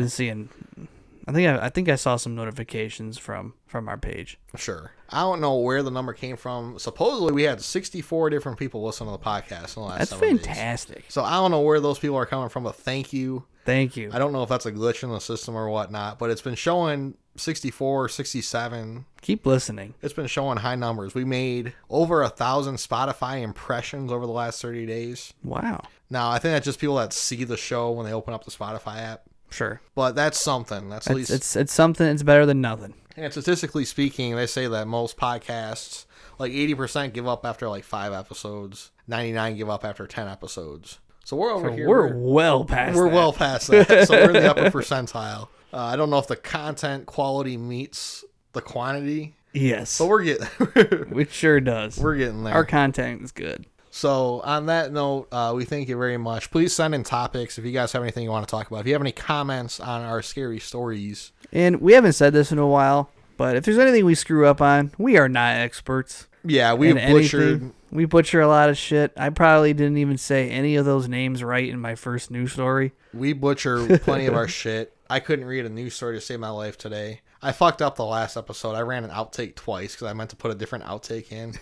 I think I saw some notifications from our page. Sure. I don't know where the number came from. Supposedly we had 64 different people listen to the podcast in the last 7 days. That's fantastic. So I don't know where those people are coming from, but thank you. Thank you. I don't know if that's a glitch in the system or whatnot, but it's been showing 64, 67. Keep listening. It's been showing high numbers. We made over 1,000 Spotify impressions over the last 30 days. Wow. Now, I think that's just people that see the show when they open up the Spotify app. Sure. But that's something. That's at least... It's something. It's better than nothing. And statistically speaking, they say that most podcasts, like 80% give up after like 5 episodes. 99% give up after 10 episodes. So we're over here. We're well past that. So we're in the upper percentile. I don't know if the content quality meets the quantity. Yes. But we're getting it sure does. We're getting there. Our content is good. So on that note, we thank you very much. Please send in topics if you guys have anything you want to talk about. If you have any comments on our scary stories. And we haven't said this in a while, but if there's anything we screw up on, we are not experts. Yeah, we butchered. We butcher a lot of shit. I probably didn't even say any of those names right in my first news story. We butcher plenty of our shit. I couldn't read a news story to save my life today. I fucked up the last episode. I ran an outtake twice because I meant to put a different outtake in.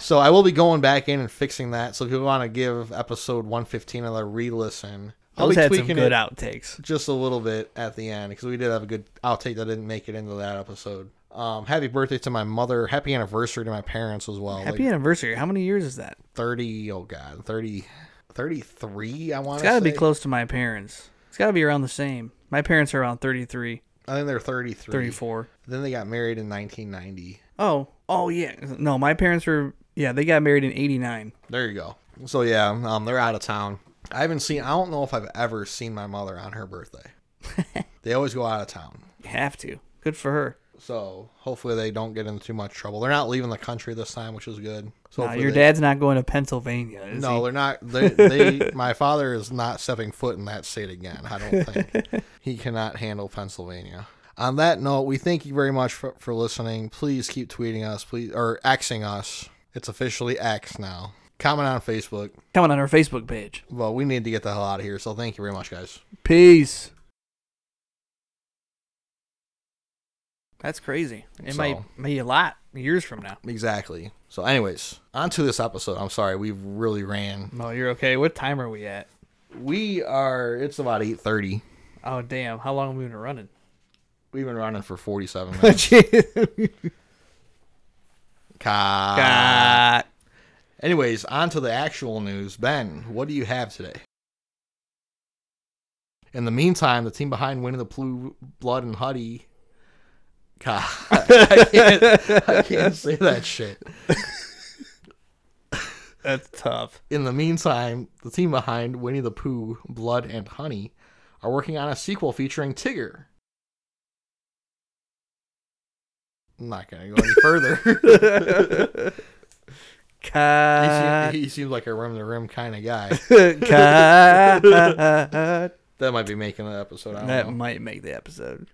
So I will be going back in and fixing that. So if you want to give episode 115 another re-listen, I'll be tweaking some good outtakes just a little bit at the end because we did have a good outtake that didn't make it into that episode. Happy birthday to my mother. Happy anniversary to my parents as well. Happy anniversary. How many years is that? 30. Oh, God. 30. 33, I want to say. It's got to be close to my parents. It's got to be around the same. My parents are around 33. I think they're 33. 34. Then they got married in 1990. Oh, yeah. No, my parents were... Yeah, they got married in 89. There you go. So, yeah, they're out of town. I don't know if I've ever seen my mother on her birthday. They always go out of town. You have to. Good for her. So hopefully they don't get into too much trouble. They're not leaving the country this time, which is good. So dad's not going to Pennsylvania, is he? No, they're not. My father is not stepping foot in that state again. I don't think he cannot handle Pennsylvania. On that note, we thank you very much for listening. Please keep tweeting us, please, or Xing us. It's officially X now. Comment on Facebook. Comment on our Facebook page. Well, we need to get the hell out of here. So thank you very much, guys. Peace. That's crazy. It might be a lot years from now. Exactly. So anyways, on to this episode. I'm sorry. We really ran. No, you're okay. What time are we at? It's about 8:30. Oh, damn. How long have we been running? We've been running for 47 minutes. Cut. Anyways, on to the actual news. Ben, what do you have today? In the meantime, the team behind Winnie the Pooh, Blood and Honey... God, I can't say that shit. That's tough. In the meantime, the team behind Winnie the Pooh, Blood and Honey are working on a sequel featuring Tigger. I'm not going to go any further. Cut. He seems like a rim-to-rim kind of guy. Cut. That might be making the episode. I don't know. Might make the episode.